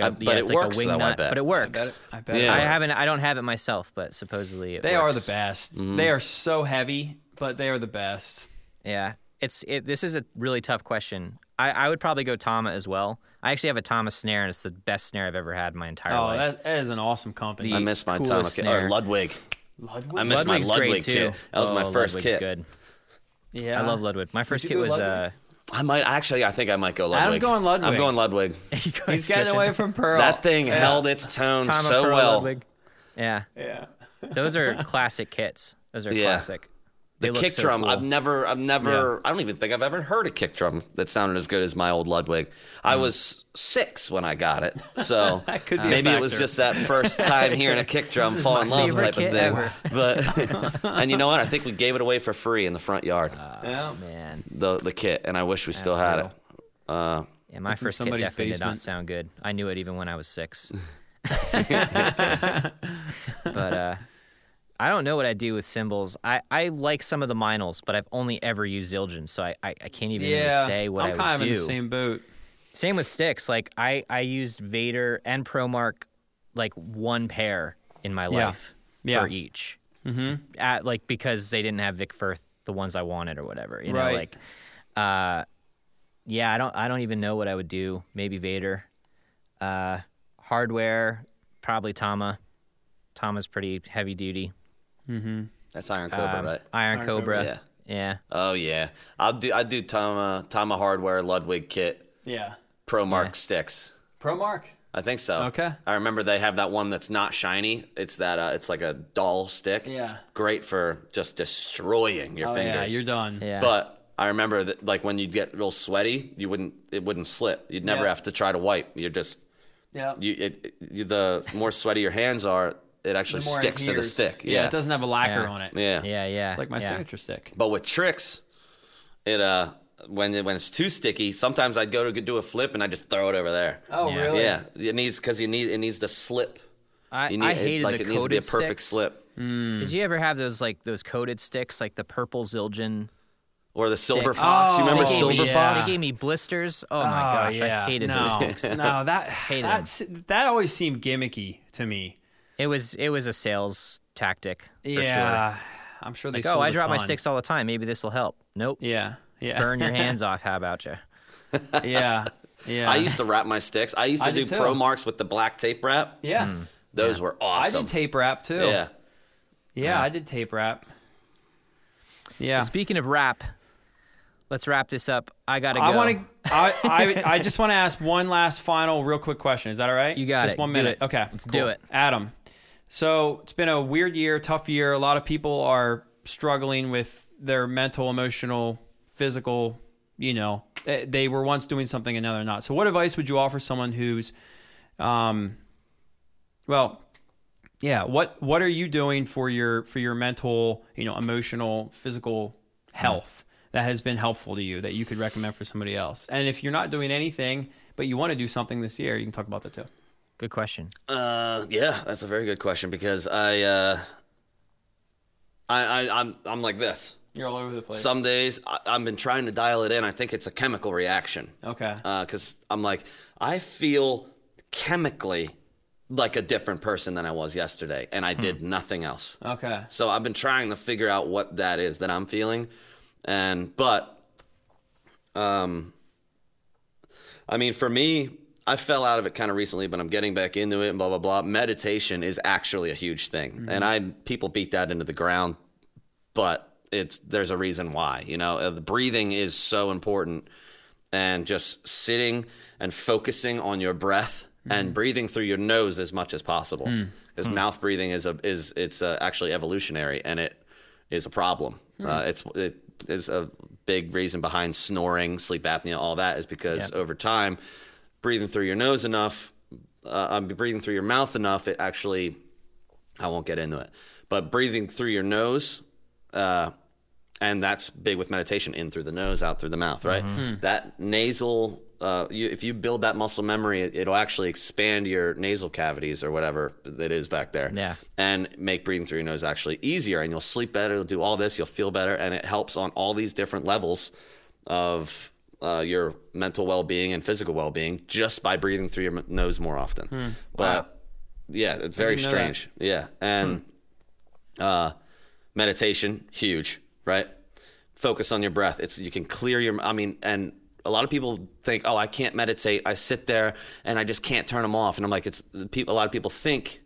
works, a wing though, nut, but it works. I bet. Yeah. I don't have it myself, but supposedly they are the best. Mm-hmm. They are so heavy, but they are the best. Yeah, this is a really tough question. I would probably go Tama as well. I actually have a Tama snare, and it's the best snare I've ever had in my entire life. Oh, that is an awesome company. I miss my Tama kit. Or Ludwig. I miss my Ludwig too. That was my first Ludwig's kit. Good. Yeah, I love Ludwig. My first kit was. Ludwig? I think I might go Ludwig. I'm going Ludwig. He's getting away from Pearl. That thing held its tone Tama, so Pearl, well. Ludwig. Yeah. Those are classic kits. Those are classic. The kick drum, cool. I've never I don't even think I've ever heard a kick drum that sounded as good as my old Ludwig. I was 6 when I got it, so maybe it was just that first time hearing a kick drum, fall in love type of thing. But and you know what? I think we gave it away for free in the front yard. Oh, man. The kit, and I wish we still had it. My first kit definitely did not sound good. I knew it even when I was 6. But I don't know what I do with cymbals. I like some of the Minels, but I've only ever used Zildjian, so I can't even say what I would do. I'm kind of in the same boat. Same with sticks. Like, I used Vader and ProMark, like, one pair in my life for each. Mm-hmm. Because they didn't have Vic Firth, the ones I wanted or whatever. You know, like, I don't even know what I would do. Maybe Vader. Hardware, probably Tama. Tama's pretty heavy duty. Mm-hmm. That's Iron Cobra, right? Iron Cobra. Yeah. Oh yeah. I do Tama hardware Ludwig kit. Yeah. ProMark sticks. ProMark? I think so. Okay. I remember they have that one that's not shiny. It's that it's like a dull stick. Yeah. Great for just destroying your fingers. Yeah, you're done. Yeah. But I remember that, like, when you'd get real sweaty, it wouldn't slip. You'd never have to try to wipe. You're just the more sweaty your hands are, it actually sticks to the stick. Yeah. It doesn't have a lacquer on it. Yeah. Yeah, yeah. It's like my signature stick. But with tricks, it when it's too sticky, sometimes I'd go to do a flip and I just throw it over there. Oh, really? Yeah. It needs it needs to slip. I hated the coated sticks. It needs to be a perfect slip. Mm. Did you ever have those coated sticks, like the purple Zildjian? Or the Silver Fox. You remember Silver Fox? They gave me blisters. Oh, my gosh. Yeah. I hated those sticks. No, that always seemed gimmicky to me. It was a sales tactic for sure. I'm sure they sold I drop my sticks all the time. Maybe this will help. Nope. Yeah. Burn your hands off. How about you? Yeah. I used to wrap my sticks. I used to do Pro Marks with the black tape wrap. Yeah. Mm. Those were awesome. I did tape wrap, too. Yeah. Yeah, I did tape wrap. Yeah. Well, speaking of wrap... Let's wrap this up. I gotta go. I just want to ask one last final real quick question. Is that all right? You got it. Just 1 minute. Okay. Let's do it. Adam. So it's been a weird year, tough year. A lot of people are struggling with their mental, emotional, physical, they were once doing something and now they're not. So what advice would you offer someone who's, what are you doing for your mental, emotional, physical health? That has been helpful to you that you could recommend for somebody else? And if you're not doing anything, but you want to do something this year, you can talk about that too. Good question. That's a very good question because I'm like this. You're all over the place. Some days I've been trying to dial it in. I think it's a chemical reaction. Okay. Because I'm like, I feel chemically like a different person than I was yesterday, and I did nothing else. Okay. So I've been trying to figure out what that is that I'm feeling. For me, I fell out of it kind of recently, but I'm getting back into it and blah, blah, blah. Meditation is actually a huge thing. Mm-hmm. And people beat that into the ground, but there's a reason why, the breathing is so important, and just sitting and focusing on your breath and breathing through your nose as much as possible. Because mouth breathing is actually evolutionary, and it is a problem. It's a big reason behind snoring, sleep apnea, all that is because over time, breathing through your nose enough, breathing through your mouth enough, it actually, I won't get into it, but breathing through your nose, and that's big with meditation, in through the nose, out through the mouth, right? Mm-hmm. That nasal, if you build that muscle memory, it'll actually expand your nasal cavities or whatever that is back there, and make breathing through your nose actually easier, and you'll sleep better, you'll do all this, you'll feel better, and it helps on all these different levels of your mental well-being and physical well-being just by breathing through your nose more often. It's very strange. Meditation, huge, right? Focus on your breath. You can clear your, and a lot of people think, I can't meditate. I sit there and I just can't turn them off. And I'm like, a lot of people think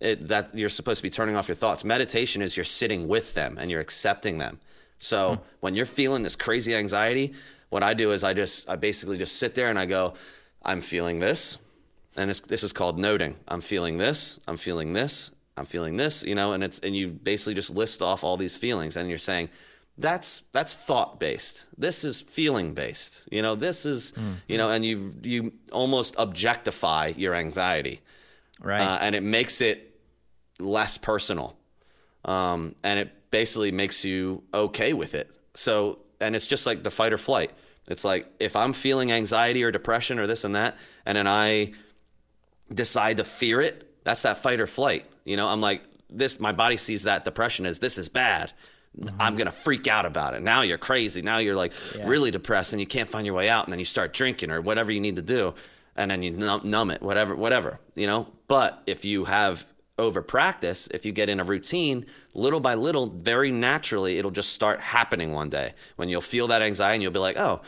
that you're supposed to be turning off your thoughts. Meditation is you're sitting with them and you're accepting them. So when you're feeling this crazy anxiety, what I do is I basically just sit there and I go, I'm feeling this. And this is called noting. I'm feeling this. I'm feeling this. I'm feeling this, and you basically just list off all these feelings, and you're saying, that's thought based. This is feeling based. This is and you almost objectify your anxiety, right? And it makes it less personal, and it basically makes you okay with it. So, and it's just like the fight or flight. It's like if I'm feeling anxiety or depression or this and that, and then I decide to fear it, that's that fight or flight. I'm like, this, my body sees that depression as this is bad. Mm-hmm. I'm going to freak out about it. Now you're crazy. Now you're like really depressed and you can't find your way out. And then you start drinking or whatever you need to do. And then you numb it, whatever. But if you have over practice, if you get in a routine, little by little, very naturally, it'll just start happening one day when you'll feel that anxiety and you'll be like, oh,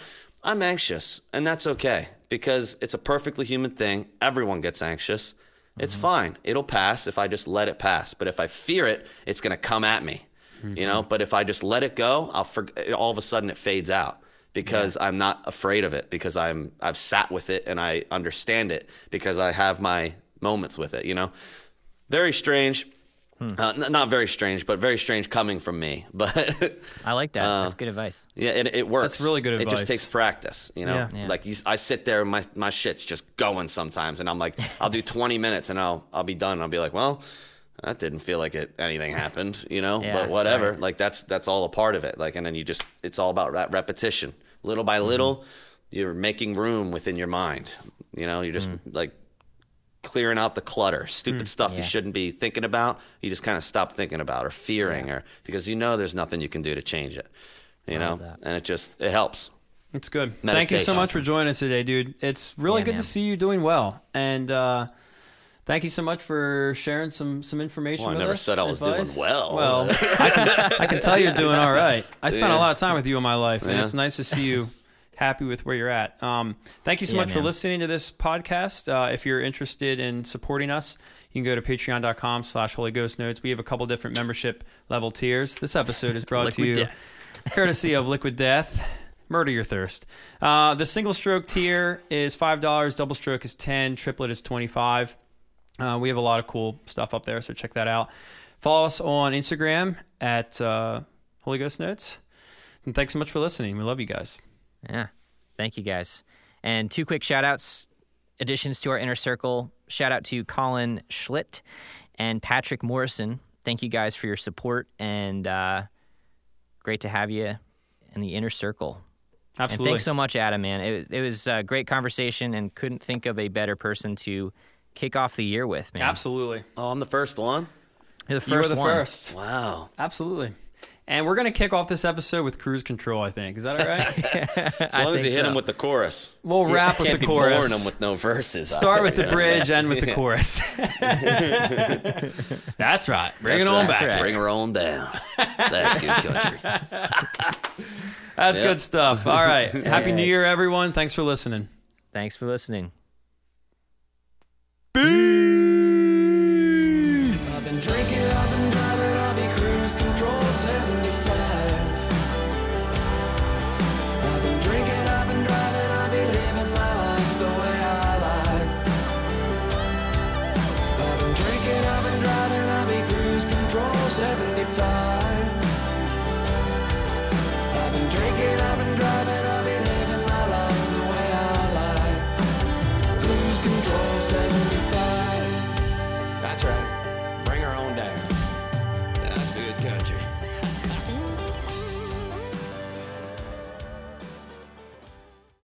I'm anxious. And that's okay, because it's a perfectly human thing. Everyone gets anxious. It's fine. It'll pass if I just let it pass. But if I fear it, it's going to come at me. mm-hmm. you know, but if I just let it go, I'll forget. All of a sudden it fades out because I'm not afraid of it, because I've sat with it and I understand it because I have my moments with it, you know. Very strange. Not very strange, but very strange coming from me. But I like that. That's good advice. Yeah, it works. That's really good advice. It just takes practice, you know. Yeah. Yeah. Like I sit there, and my shit's just going sometimes, and I'm like, I'll do 20 minutes, and I'll be done. And I'll be like, well, that didn't feel like anything happened, you know. Yeah, but whatever. Right. Like that's all a part of it. Like, and then it's all about repetition, little by little. You're making room within your mind. You know, you're just like clearing out the clutter, stupid stuff you shouldn't be thinking about. You just kind of stop thinking about or fearing, or because you know there's nothing you can do to change it, you know, that. And it helps. It's good. Meditation. Thank you so much for joining us today, dude. It's really good, man, to see you doing well. And thank you so much for sharing some information with us. Well, I never said I was doing well. Well, I can tell you're doing all right. I spent a lot of time with you in my life, and it's nice to see you happy with where you're at. Thank you so much for listening to this podcast. If you're interested in supporting us, you can go to patreon.com/Holy Ghost Notes. We have a couple different membership level tiers. This episode is brought to you courtesy of Liquid Death. Murder your thirst. The single stroke tier is $5. Double stroke is $10. Triplet is $25. We have a lot of cool stuff up there, so check that out. Follow us on Instagram at Holy Ghost Notes. And thanks so much for listening. We love you guys. Yeah. Thank you, guys. And two quick shout-outs, additions to our inner circle. Shout-out to Colin Schlitt and Patrick Morrison. Thank you guys for your support, and great to have you in the inner circle. Absolutely. And thanks so much, Adam, man. It was a great conversation, and couldn't think of a better person to kick off the year with, man. Absolutely. Oh, I'm the first one? You're the first one. You're the first. Wow. Absolutely. And we're going to kick off this episode with Cruise Control, I think. Is that all right? As long as you hit them with the chorus. We'll wrap with the chorus. You can't be boring them with no verses. Start with the bridge, end with the chorus. That's right. Bring it on back. Bring her on down. That's good country. That's good stuff. All right. Happy New Year, everyone. Thanks for listening.